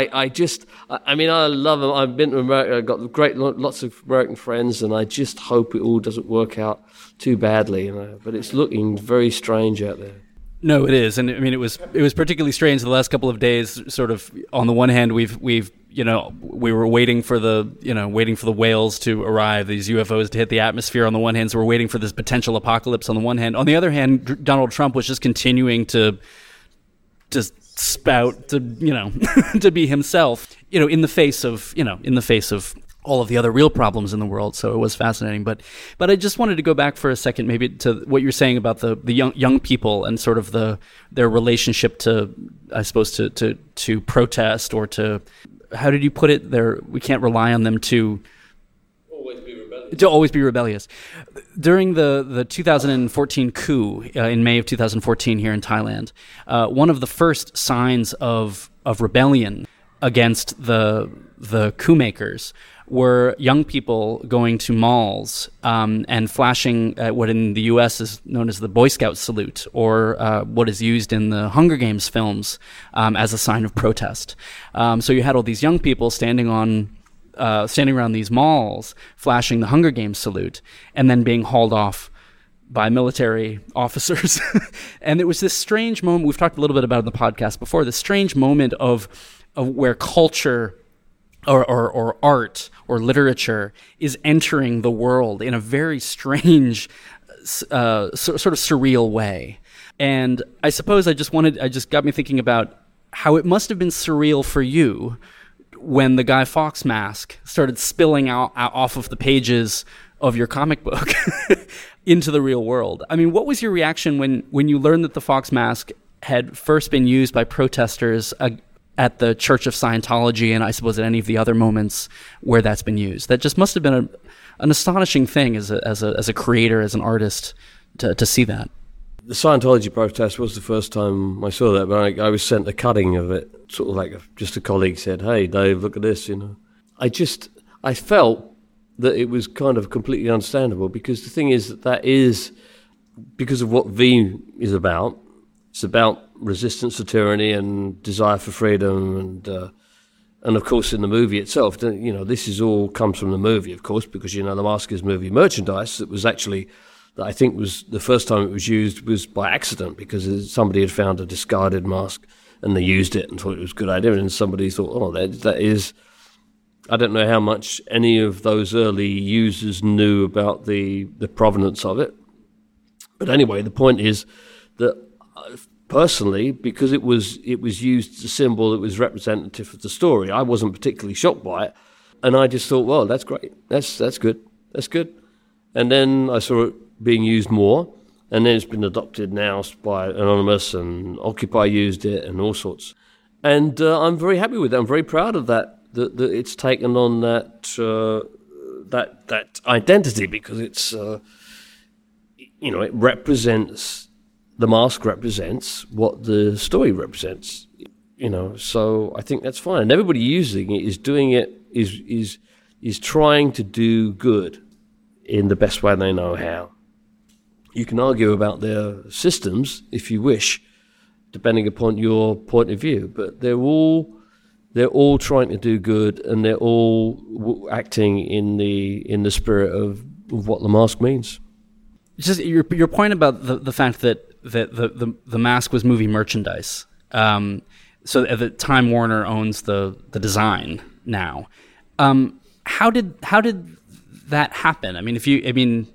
I I just I mean I love them. I've been to America. I've got great lots of American friends, and I just hope it all doesn't work out too badly, you know, but it's looking very strange out there. No, it is, and I mean, it was it was particularly strange the last couple of days. Sort of, on the one hand, we've we've you know we were waiting for the you know waiting for the whales to arrive, these U F Os to hit the atmosphere. On the one hand, so we're waiting for this potential apocalypse. On the one hand, on the other hand, Donald Trump was just continuing to just spout to you know to be himself, you know, in the face of you know in the face of. all of the other real problems in the world. So it was fascinating. But but I just wanted to go back for a second maybe to what you're saying about the, the young young people and sort of the their relationship to, I suppose, to, to, to protest or to, how did you put it? Their, we can't rely on them to always be rebellious. To always be rebellious. During the, the two thousand fourteen coup uh, in May of two thousand fourteen here in Thailand, uh, one of the first signs of of rebellion against the the coup makers were young people going to malls um, and flashing at what in the U S is known as the Boy Scout salute, or uh, what is used in the Hunger Games films um, as a sign of protest. Um, so you had all these young people standing on, uh, standing around these malls, flashing the Hunger Games salute, and then being hauled off by military officers. And it was this strange moment, we've talked a little bit about it in the podcast before, this strange moment of, of where culture or, or, or art or literature is entering the world in a very strange, uh, so, sort of surreal way. And I suppose I just wanted, I just got me thinking about how it must have been surreal for you when the Guy Fawkes mask started spilling out, out off of the pages of your comic book into the real world. I mean, what was your reaction when, when you learned that the Fawkes mask had first been used by protesters uh, at the Church of Scientology, and I suppose at any of the other moments where that's been used? That just must have been a, an astonishing thing as a, as a, as a creator, as an artist, to, to see that. The Scientology protest was the first time I saw that, but I, I was sent a cutting of it. Sort of like a, just a colleague said, "Hey, Dave, look at this," you know. I just, I felt that it was kind of completely understandable, because the thing is that that is, because of what V is about, it's about resistance to tyranny and desire for freedom, and uh, and of course in the movie itself, you know, this is all comes from the movie, of course, because, you know, the mask is movie merchandise. It was actually, that I think was the first time it was used was by accident, because somebody had found a discarded mask and they used it and thought it was a good idea, and somebody thought, oh, that that is, I don't know how much any of those early users knew about the, the provenance of it. But anyway, the point is that personally, because it was it was used as a symbol that was representative of the story, I wasn't particularly shocked by it, and I just thought, well, that's great, that's that's good, that's good. And then I saw it being used more, and then it's been adopted now by Anonymous, and Occupy used it, and all sorts. And uh, I'm very happy with that. I'm very proud of that, that, that it's taken on that uh, that that identity, because it's, uh, you know, it represents, the mask represents what the story represents, you know. So I think that's fine. And everybody using it is doing it, is is is trying to do good in the best way they know how. You can argue about their systems if you wish, depending upon your point of view. But they're all they're all trying to do good, and they're all w- acting in the in the spirit of, of what the mask means. Just your your point about the, the fact that that the, the the mask was movie merchandise. Um, so at the Time Warner owns the the design now. Um, how did how did that happen? I mean, if you I mean.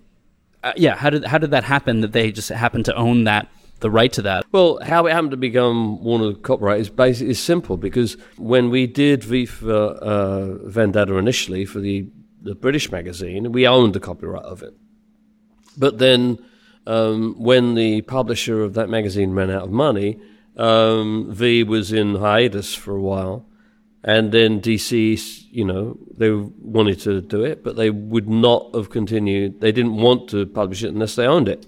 Uh, yeah, how did how did that happen, that they just happened to own that, the right to that? Well, how it happened to become Warner copyright is basic, is simple, because when we did V for uh, Vendetta initially for the, the British magazine, we owned the copyright of it. But then um, when the publisher of that magazine ran out of money, um, V was in hiatus for a while, and then D C, you know, they wanted to do it, but they would not have continued. They didn't want to publish it unless they owned it.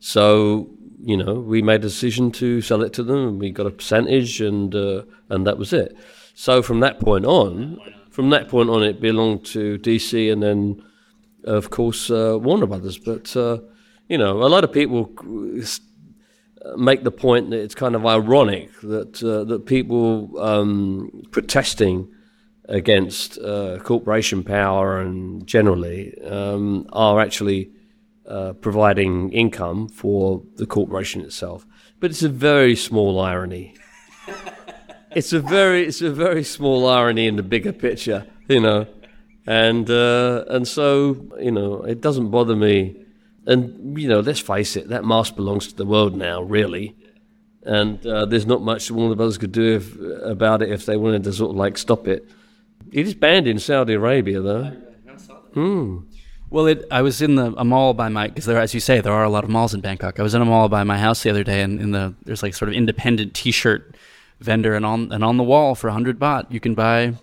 So, you know, we made a decision to sell it to them, and we got a percentage, and uh, and that was it. So from that point on, from that point on, it belonged to D C, and then, of course, uh, Warner Brothers. But, uh, you know, a lot of people make the point that it's kind of ironic that uh, that people um, protesting against uh, corporation power and generally um, are actually uh, providing income for the corporation itself. But it's a very small irony. It's a very it's a very small irony in the bigger picture, you know, and uh, and so, you know, it doesn't bother me. And, you know, let's face it, that mask belongs to the world now, really. And uh, there's not much Warner Brothers could do if, about it if they wanted to sort of, like, stop it. It is banned in Saudi Arabia, though. I, I saw that. Mm. Well, it, I was in the, a mall by my... Because, as you say, there are a lot of malls in Bangkok. I was in a mall by my house the other day, and in the there's, like, sort of independent T-shirt vendor, and on and on the wall for one hundred baht, you can buy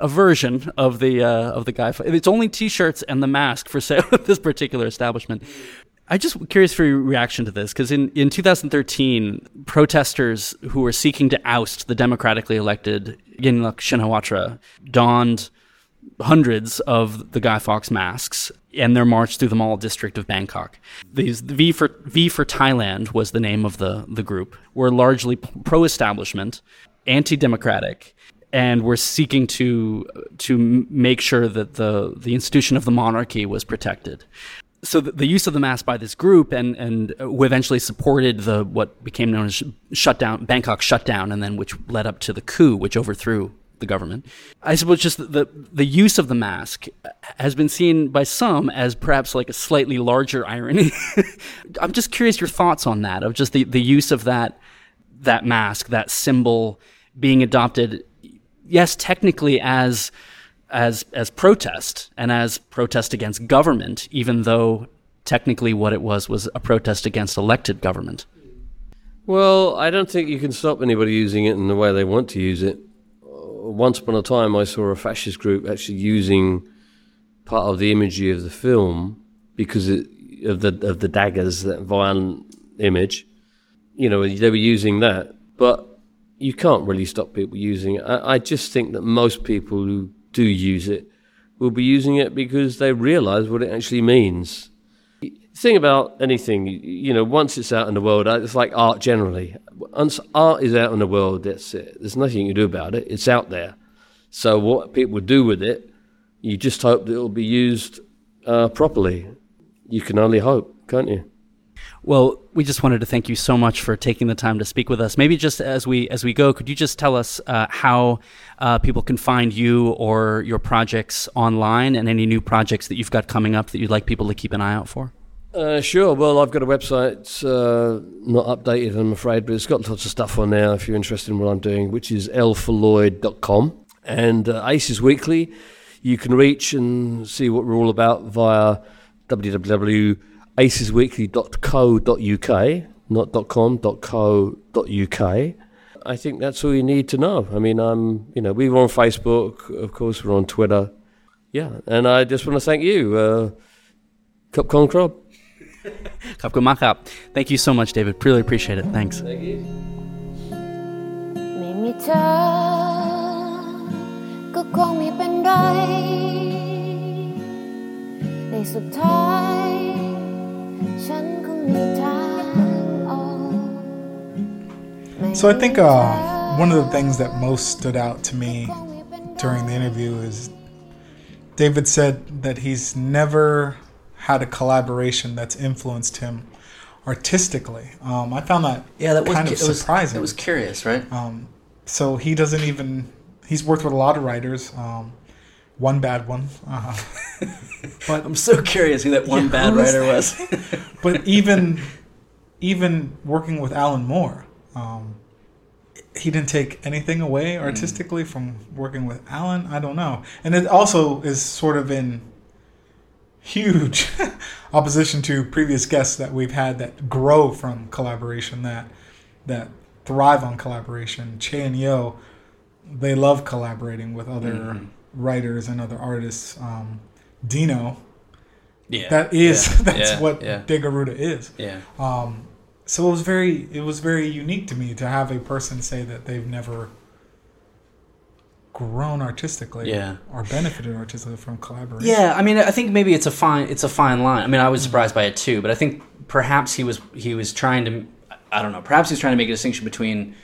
a version of the uh, of the Guy Fawkes. It's only T-shirts and the mask for sale at this particular establishment. I'm just curious for your reaction to this, because in, in two thousand thirteen, protesters who were seeking to oust the democratically elected Yingluck Shinawatra donned hundreds of the Guy Fawkes masks and their march through the mall district of Bangkok. These the V for V for Thailand was the name of the the group. Were largely pro-establishment, anti-democratic, and were seeking to to make sure that the the institution of the monarchy was protected. so the, the use of the mask by this group and and we eventually supported the what became known as shutdown Bangkok shutdown, and then which led up to the coup, which overthrew the government. I suppose just the, the the use of the mask has been seen by some as perhaps like a slightly larger irony. I'm just curious your thoughts on that, of just the, the use of that that mask, that symbol being adopted, yes, technically as as as protest and as protest against government, even though technically what it was was a protest against elected government. Well, I don't think you can stop anybody using it in the way they want to use it. Once upon a time, I saw a fascist group actually using part of the imagery of the film because it, of the of the daggers, that violent image. You know, they were using that, but you can't really stop people using it. I, I just think that most people who do use it will be using it because they realise what it actually means. The thing about anything, you know, once it's out in the world, it's like art generally. Once art is out in the world, that's it. There's nothing you can do about it. It's out there. So what people do with it, you just hope that it'll be used uh, properly. You can only hope, can't you? Well, we just wanted to thank you so much for taking the time to speak with us. Maybe just as we as we go, could you just tell us uh, how uh, people can find you or your projects online, and any new projects that you've got coming up that you'd like people to keep an eye out for? Uh, sure. Well, I've got a website, uh, not updated, I'm afraid, but it's got lots of stuff on there if you're interested in what I'm doing, which is l for lloyd dot com. And uh, ACES Weekly, you can reach and see what we're all about via www. aces weekly dot co dot uk, not .com, dot co dot uk. I think that's all you need to know. I mean, I'm, you know, we were on Facebook, of course, we're on Twitter. Yeah, and I just want to thank you. Uh, Kap Kon Krab. Kap Kon Makap. Thank you so much, David. Really appreciate it. Thanks. Thank you. So I think uh, one of the things that most stood out to me during the interview is David said that he's never had a collaboration that's influenced him artistically. Um, I found that, yeah, that was, kind of it was, surprising. It was curious, right? Um, so he doesn't even... He's worked with a lot of writers. Um, one bad one. Uh, but I'm so curious who that one yeah, bad writer was. But even even working with Alan Moore... Um, he didn't take anything away artistically mm. from working with Alan. I don't know. And it also is sort of in huge opposition to previous guests that we've had that grow from collaboration, that that thrive on collaboration. Che and Yo, they love collaborating with other mm. writers and other artists. Um, Dino, yeah, that is yeah, that's yeah, what yeah. Degaruda is. Yeah. Um, So it was very, it was very unique to me to have a person say that they've never grown artistically yeah. or benefited artistically from collaboration. Yeah, I mean, I think maybe it's a fine, it's a fine line. I mean, I was surprised by it too, but I think perhaps he was, he was trying to, I don't know, perhaps he was trying to make a distinction between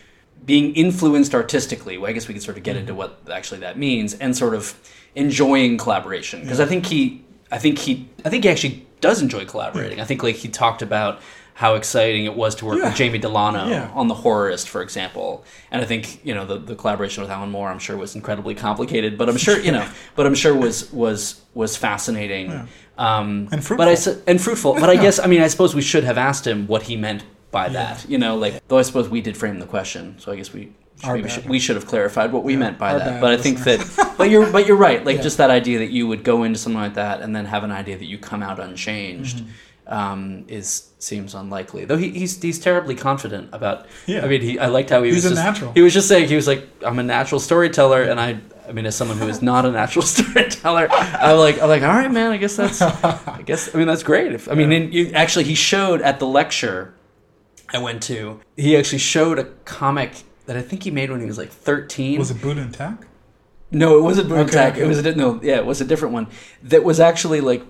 being influenced artistically. Well, I guess we could sort of get into what actually that means, and sort of enjoying collaboration, because yeah. I think he, I think he, I think he actually does enjoy collaborating. I think like he talked about how exciting it was to work yeah. with Jamie Delano yeah. on The Horrorist, for example. And I think, you know, the, the collaboration with Alan Moore, I'm sure, was incredibly complicated, but I'm sure, you know, but I'm sure was was was fascinating. Yeah. Um, and fruitful. But I, and fruitful. But I guess, I mean, I suppose we should have asked him what he meant by yeah. that, you know, like, though I suppose we did frame the question, so I guess we should, we should, we should have clarified what we yeah. meant by Our that. Bad, but I think that, but you're, but you're right, like, yeah. just that idea that you would go into something like that and then have an idea that you come out unchanged. Mm-hmm. Um, is seems unlikely, though he, he's he's terribly confident about. Yeah. I mean, he, I liked how he he's was a just natural. He was just saying, he was like, I'm a natural storyteller, and I I mean, as someone who is not a natural storyteller, I'm like I'm like all right, man, I guess that's I guess I mean that's great. If, I mean, yeah. and you, actually, he showed at the lecture I went to. He actually showed a comic that I think he made when he was like thirteen. Was it Boot and Tack? No, it wasn't Boot okay, and Tack. Okay. It was a, no, yeah, it was a different one that was actually like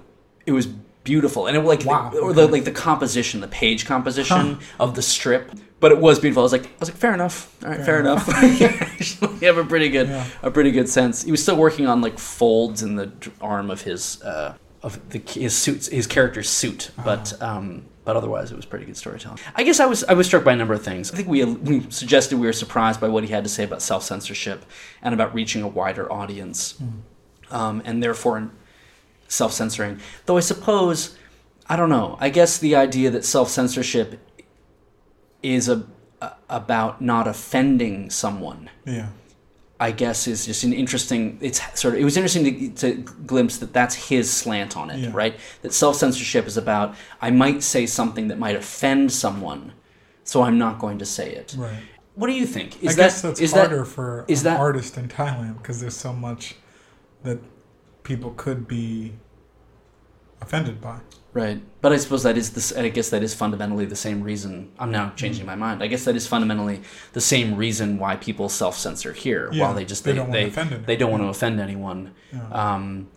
it was. Beautiful, and it like wow. the, or the, like the composition, the page composition huh. of the strip, but it was beautiful. I was like, I was like, fair enough. All right, fair, fair enough. enough. You have a pretty good, yeah. a pretty good sense. He was still working on like folds in the arm of his uh, of the his suits his character's suit, uh-huh. but um, but otherwise it was pretty good storytelling. I guess I was I was struck by a number of things. I think we we suggested we were surprised by what he had to say about self-censorship and about reaching a wider audience, mm. um, and therefore self-censoring. Though I suppose I don't know. I guess the idea that self-censorship is a, a about not offending someone. Yeah. I guess is just an interesting. It's sort of it was interesting to, to glimpse that that's his slant on it, yeah. right? That self-censorship is about I might say something that might offend someone, so I'm not going to say it. Right. What do you think? Is I that, guess that's is harder that, for is an that, artist in Thailand because there's so much that people could be offended by. Right, but I suppose that is this. I guess that is fundamentally the same reason. I'm now changing mm-hmm. my mind. I guess that is fundamentally the same reason why people self-censor here. Yeah, while they just they they don't they, want to offend, they don't want to offend anyone. Yeah. Um,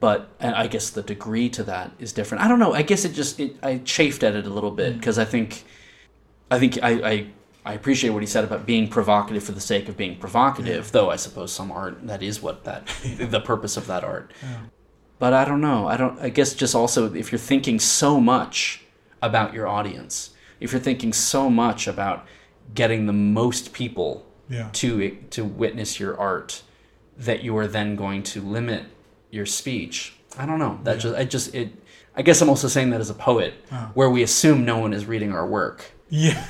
but and I guess the degree to that is different. I don't know. I guess it just it, I chafed at it a little bit because mm-hmm. I think, I think I, I I appreciate what he said about being provocative for the sake of being provocative. Yeah. Though I suppose some art that is what that yeah. the purpose of that art. Yeah. But I don't know. I don't. I guess just also if you're thinking so much about your audience, if you're thinking so much about getting the most people yeah. to to witness your art, that you are then going to limit your speech. I don't know. That yeah. just. I just. It. I guess I'm also saying that as a poet, oh. where we assume no one is reading our work. Yeah.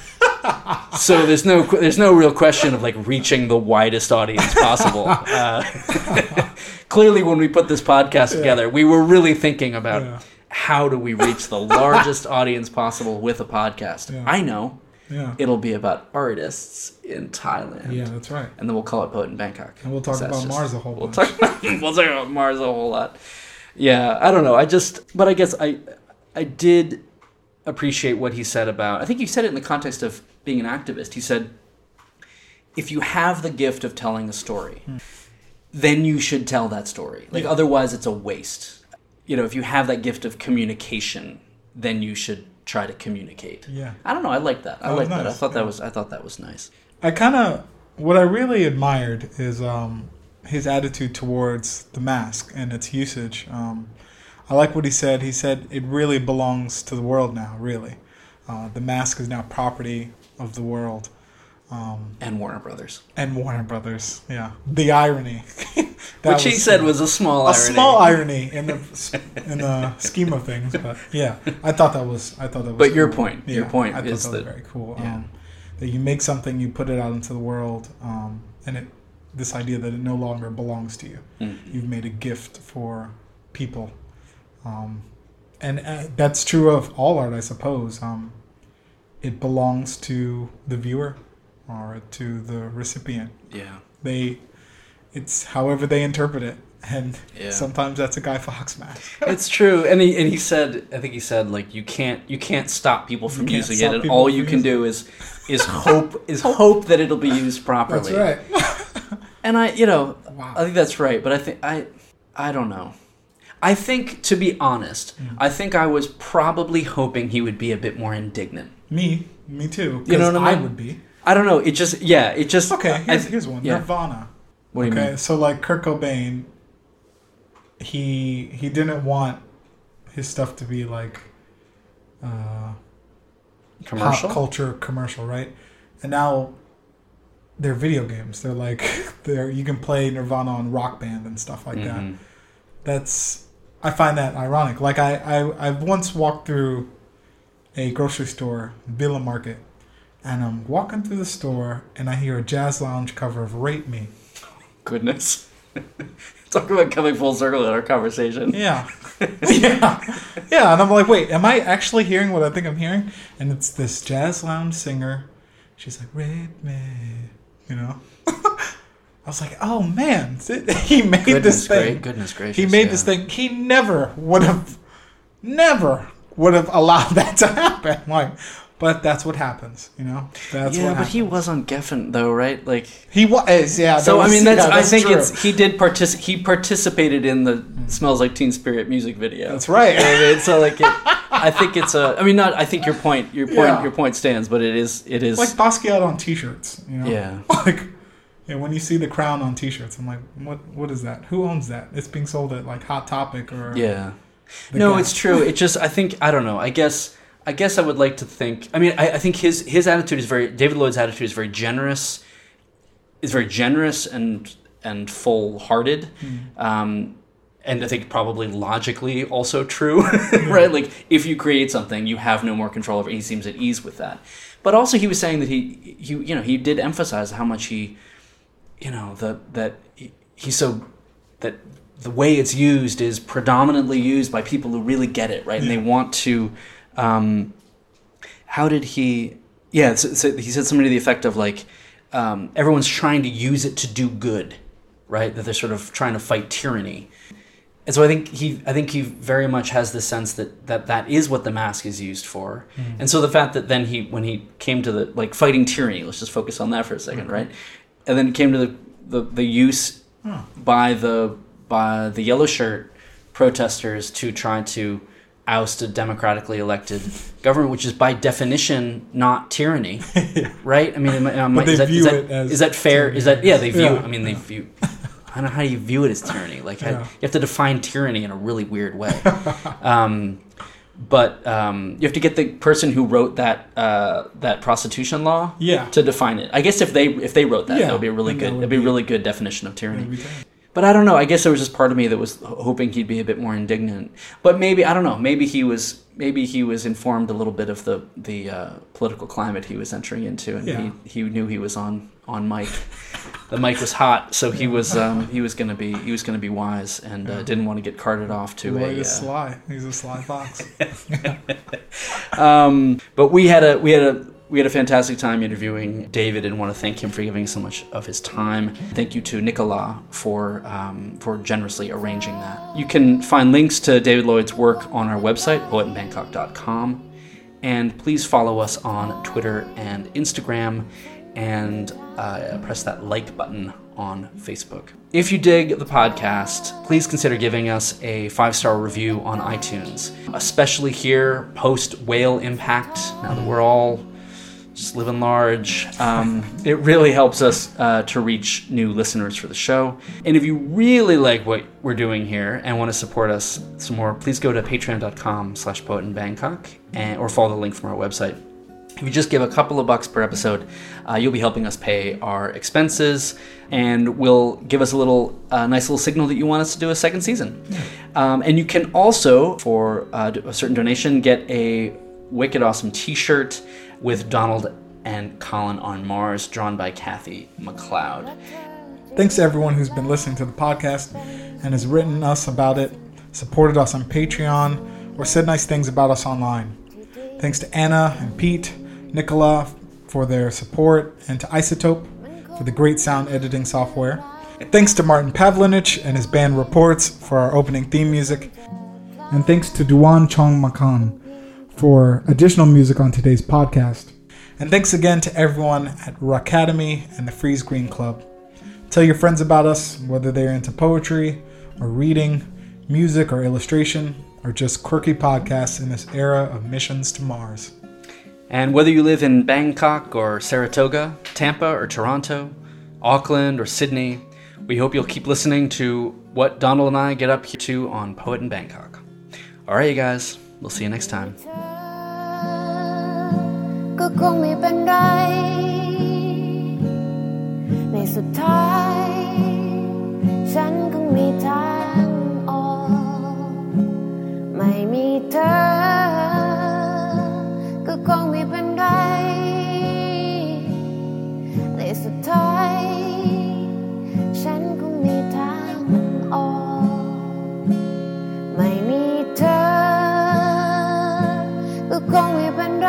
So there's no there's no real question of like reaching the widest audience possible. Uh, clearly, when we put this podcast together, yeah. we were really thinking about yeah. how do we reach the largest audience possible with a podcast. Yeah. I know yeah. it'll be about artists in Thailand. Yeah, that's right. And then we'll call it Poet in Bangkok. And we'll talk so about just, Mars a whole we'll bunch. Talk about, we'll talk about Mars a whole lot. Yeah, I don't know. I just, but I guess I I did appreciate what he said about. I think he said it in the context of being an activist. He said, if you have the gift of telling a story, mm. then you should tell that story. Like, yeah. otherwise it's a waste. You know, if you have that gift of communication, then you should try to communicate. Yeah. I don't know. I like that. I like that. I thought yeah. that was, I thought that was nice. I kind of, what I really admired is um, his attitude towards the mask and its usage. Um, I like what he said. He said, it really belongs to the world now, really. Uh, the mask is now property of the world. Um, and Warner Brothers. And Warner Brothers, yeah. The irony. Which he was, said was a small a irony. A small irony in the in the scheme of things, but yeah, I thought that was I thought that was. But cool. your point, yeah, your point I is that, that was very cool. Yeah. Um, that you make something, you put it out into the world, um, and it this idea that it no longer belongs to you. Mm-hmm. You've made a gift for people, um, and uh, that's true of all art, I suppose. Um, it belongs to the viewer. Or to the recipient. Yeah. They, it's however they interpret it, and yeah. sometimes that's a Guy Fawkes mask. It's true, and he and he said, I think he said like you can't you can't stop people from you using it, and all you can do is is hope is hope that it'll be used properly. That's right. And I, you know, wow. I think that's right, but I think I, I don't know. I think, to be honest, mm-hmm. I think I was probably hoping he would be a bit more indignant. Me, me too. You know what I mean? I would be. I don't know. It just, yeah, it just. Okay, here's, I, here's one. Yeah. Nirvana. What do you okay, mean? Okay, so like Kurt Cobain, he he didn't want his stuff to be like uh, commercial? Pop culture commercial, right? And now they're video games. They're like, they're you can play Nirvana on Rock Band and stuff like mm-hmm. that. That's, I find that ironic. Like I, I, I once walked through a grocery store, Villa Market. And I'm walking through the store, and I hear a Jazz Lounge cover of Rape Me. Goodness. Talk about coming full circle in our conversation. Yeah. yeah. Yeah, and I'm like, wait, am I actually hearing what I think I'm hearing? And it's this Jazz Lounge singer. She's like, rape me, you know? I was like, oh, man. He made goodness this thing. Great, goodness gracious. He made yeah. this thing. He never would have, never would have allowed that to happen. Like, but that's what happens, you know. That's yeah, what but he was on Geffen, though, right? Like he was, yeah. So was, I mean, that's, yeah, that's I think true. It's he did partici- He participated in the mm. "Smells Like Teen Spirit" music video. That's right. So, so like, it, I think it's a. I mean, not. I think your point, your point, yeah. your point stands, but it is, it is like Basquiat on T-shirts. You know? Yeah. Like, yeah, when you see the crown on T-shirts, I'm like, what? What is that? Who owns that? It's being sold at like Hot Topic or yeah. No, guy. It's true. It just, I think, I don't know. I guess, I guess I would like to think, I mean, I, I think his, his attitude is very, David Lloyd's attitude is very generous, is very generous and, and full-hearted. Mm. Um, and I think probably logically also true, right? Like, if you create something, you have no more control over it. He seems at ease with that. But also he was saying that he, he you know, he did emphasize how much he, you know, the, that he, he's so, that the way it's used is predominantly used by people who really get it, right? And they want to, um, how did he, yeah, so, so he said something to the effect of, like, um, everyone's trying to use it to do good, right? That they're sort of trying to fight tyranny. And so I think he, I think he very much has this sense that that, that is what the mask is used for. Mm-hmm. And so the fact that then he, when he came to the, like, fighting tyranny, let's just focus on that for a second, mm-hmm. right? And then it came to the the, the use oh. by the by the yellow shirt protesters to try to oust a democratically elected government, which is by definition not tyranny, yeah. right? I mean, um, is, that, is, that, is that fair? Tyranny. Is that yeah? They view. Yeah. I mean, they yeah. view. I don't know how you view it as tyranny. Like, how, yeah. you have to define tyranny in a really weird way. Um, but um, you have to get the person who wrote that uh, that prostitution law yeah. to define it. I guess if they if they wrote that, yeah. that would be a really good. That would be a really good definition of tyranny. But I don't know. I guess there was just part of me that was hoping he'd be a bit more indignant. But maybe I don't know. Maybe he was. Maybe he was informed a little bit of the the uh, political climate he was entering into, and yeah. he, he knew he was on on mic. The mic was hot, so he was um, he was gonna be he was gonna be wise, and uh, yeah. didn't want to get carted off to Lloyd a is uh, sly. He's a sly fox. um, but we had a we had a. We had a fantastic time interviewing David and want to thank him for giving so much of his time. Thank you to Nicola for um, for generously arranging that. You can find links to David Lloyd's work on our website, bulletin bangkok dot com. And please follow us on Twitter and Instagram, and uh, press that like button on Facebook. If you dig the podcast, please consider giving us a five-star review on iTunes, especially here post-whale impact, now that we're all... just living large. Um, it really helps us uh, to reach new listeners for the show. And if you really like what we're doing here and want to support us some more, please go to patreon dot com slash poet in Bangkok and, or follow the link from our website. If you just give a couple of bucks per episode, uh, you'll be helping us pay our expenses, and will give us a little, uh, nice little signal that you want us to do a second season. Um, and you can also, for uh, a certain donation, get a wicked awesome t-shirt with Donald and Colin on Mars, drawn by Kathy MacLeod. Thanks to everyone who's been listening to the podcast and has written us about it, supported us on Patreon, or said nice things about us online. Thanks to Anna and Pete, Nicola for their support, and to Isotope for the great sound editing software. Thanks to Martin Pavlinich and his band Reports for our opening theme music. And thanks to Duan Chong Makan for additional music on today's podcast. And thanks again to everyone at Rockademy and the Freeze Green Club. Tell your friends about us, whether they're into poetry or reading, music or illustration, or just quirky podcasts in this era of missions to Mars. And whether you live in Bangkok or Saratoga, Tampa or Toronto, Auckland or Sydney, we hope you'll keep listening to what Donald and I get up to on Poet in Bangkok. All right, you guys. We'll see you next time. ก็คงไม่เป็นไรในสุดท้ายฉันคงมีทางออกไม่มีเธอก็คงไม่เป็นไรในสุดท้ายฉันคงมีทางออกไม่มีเธอก็คงไม่เป็นไร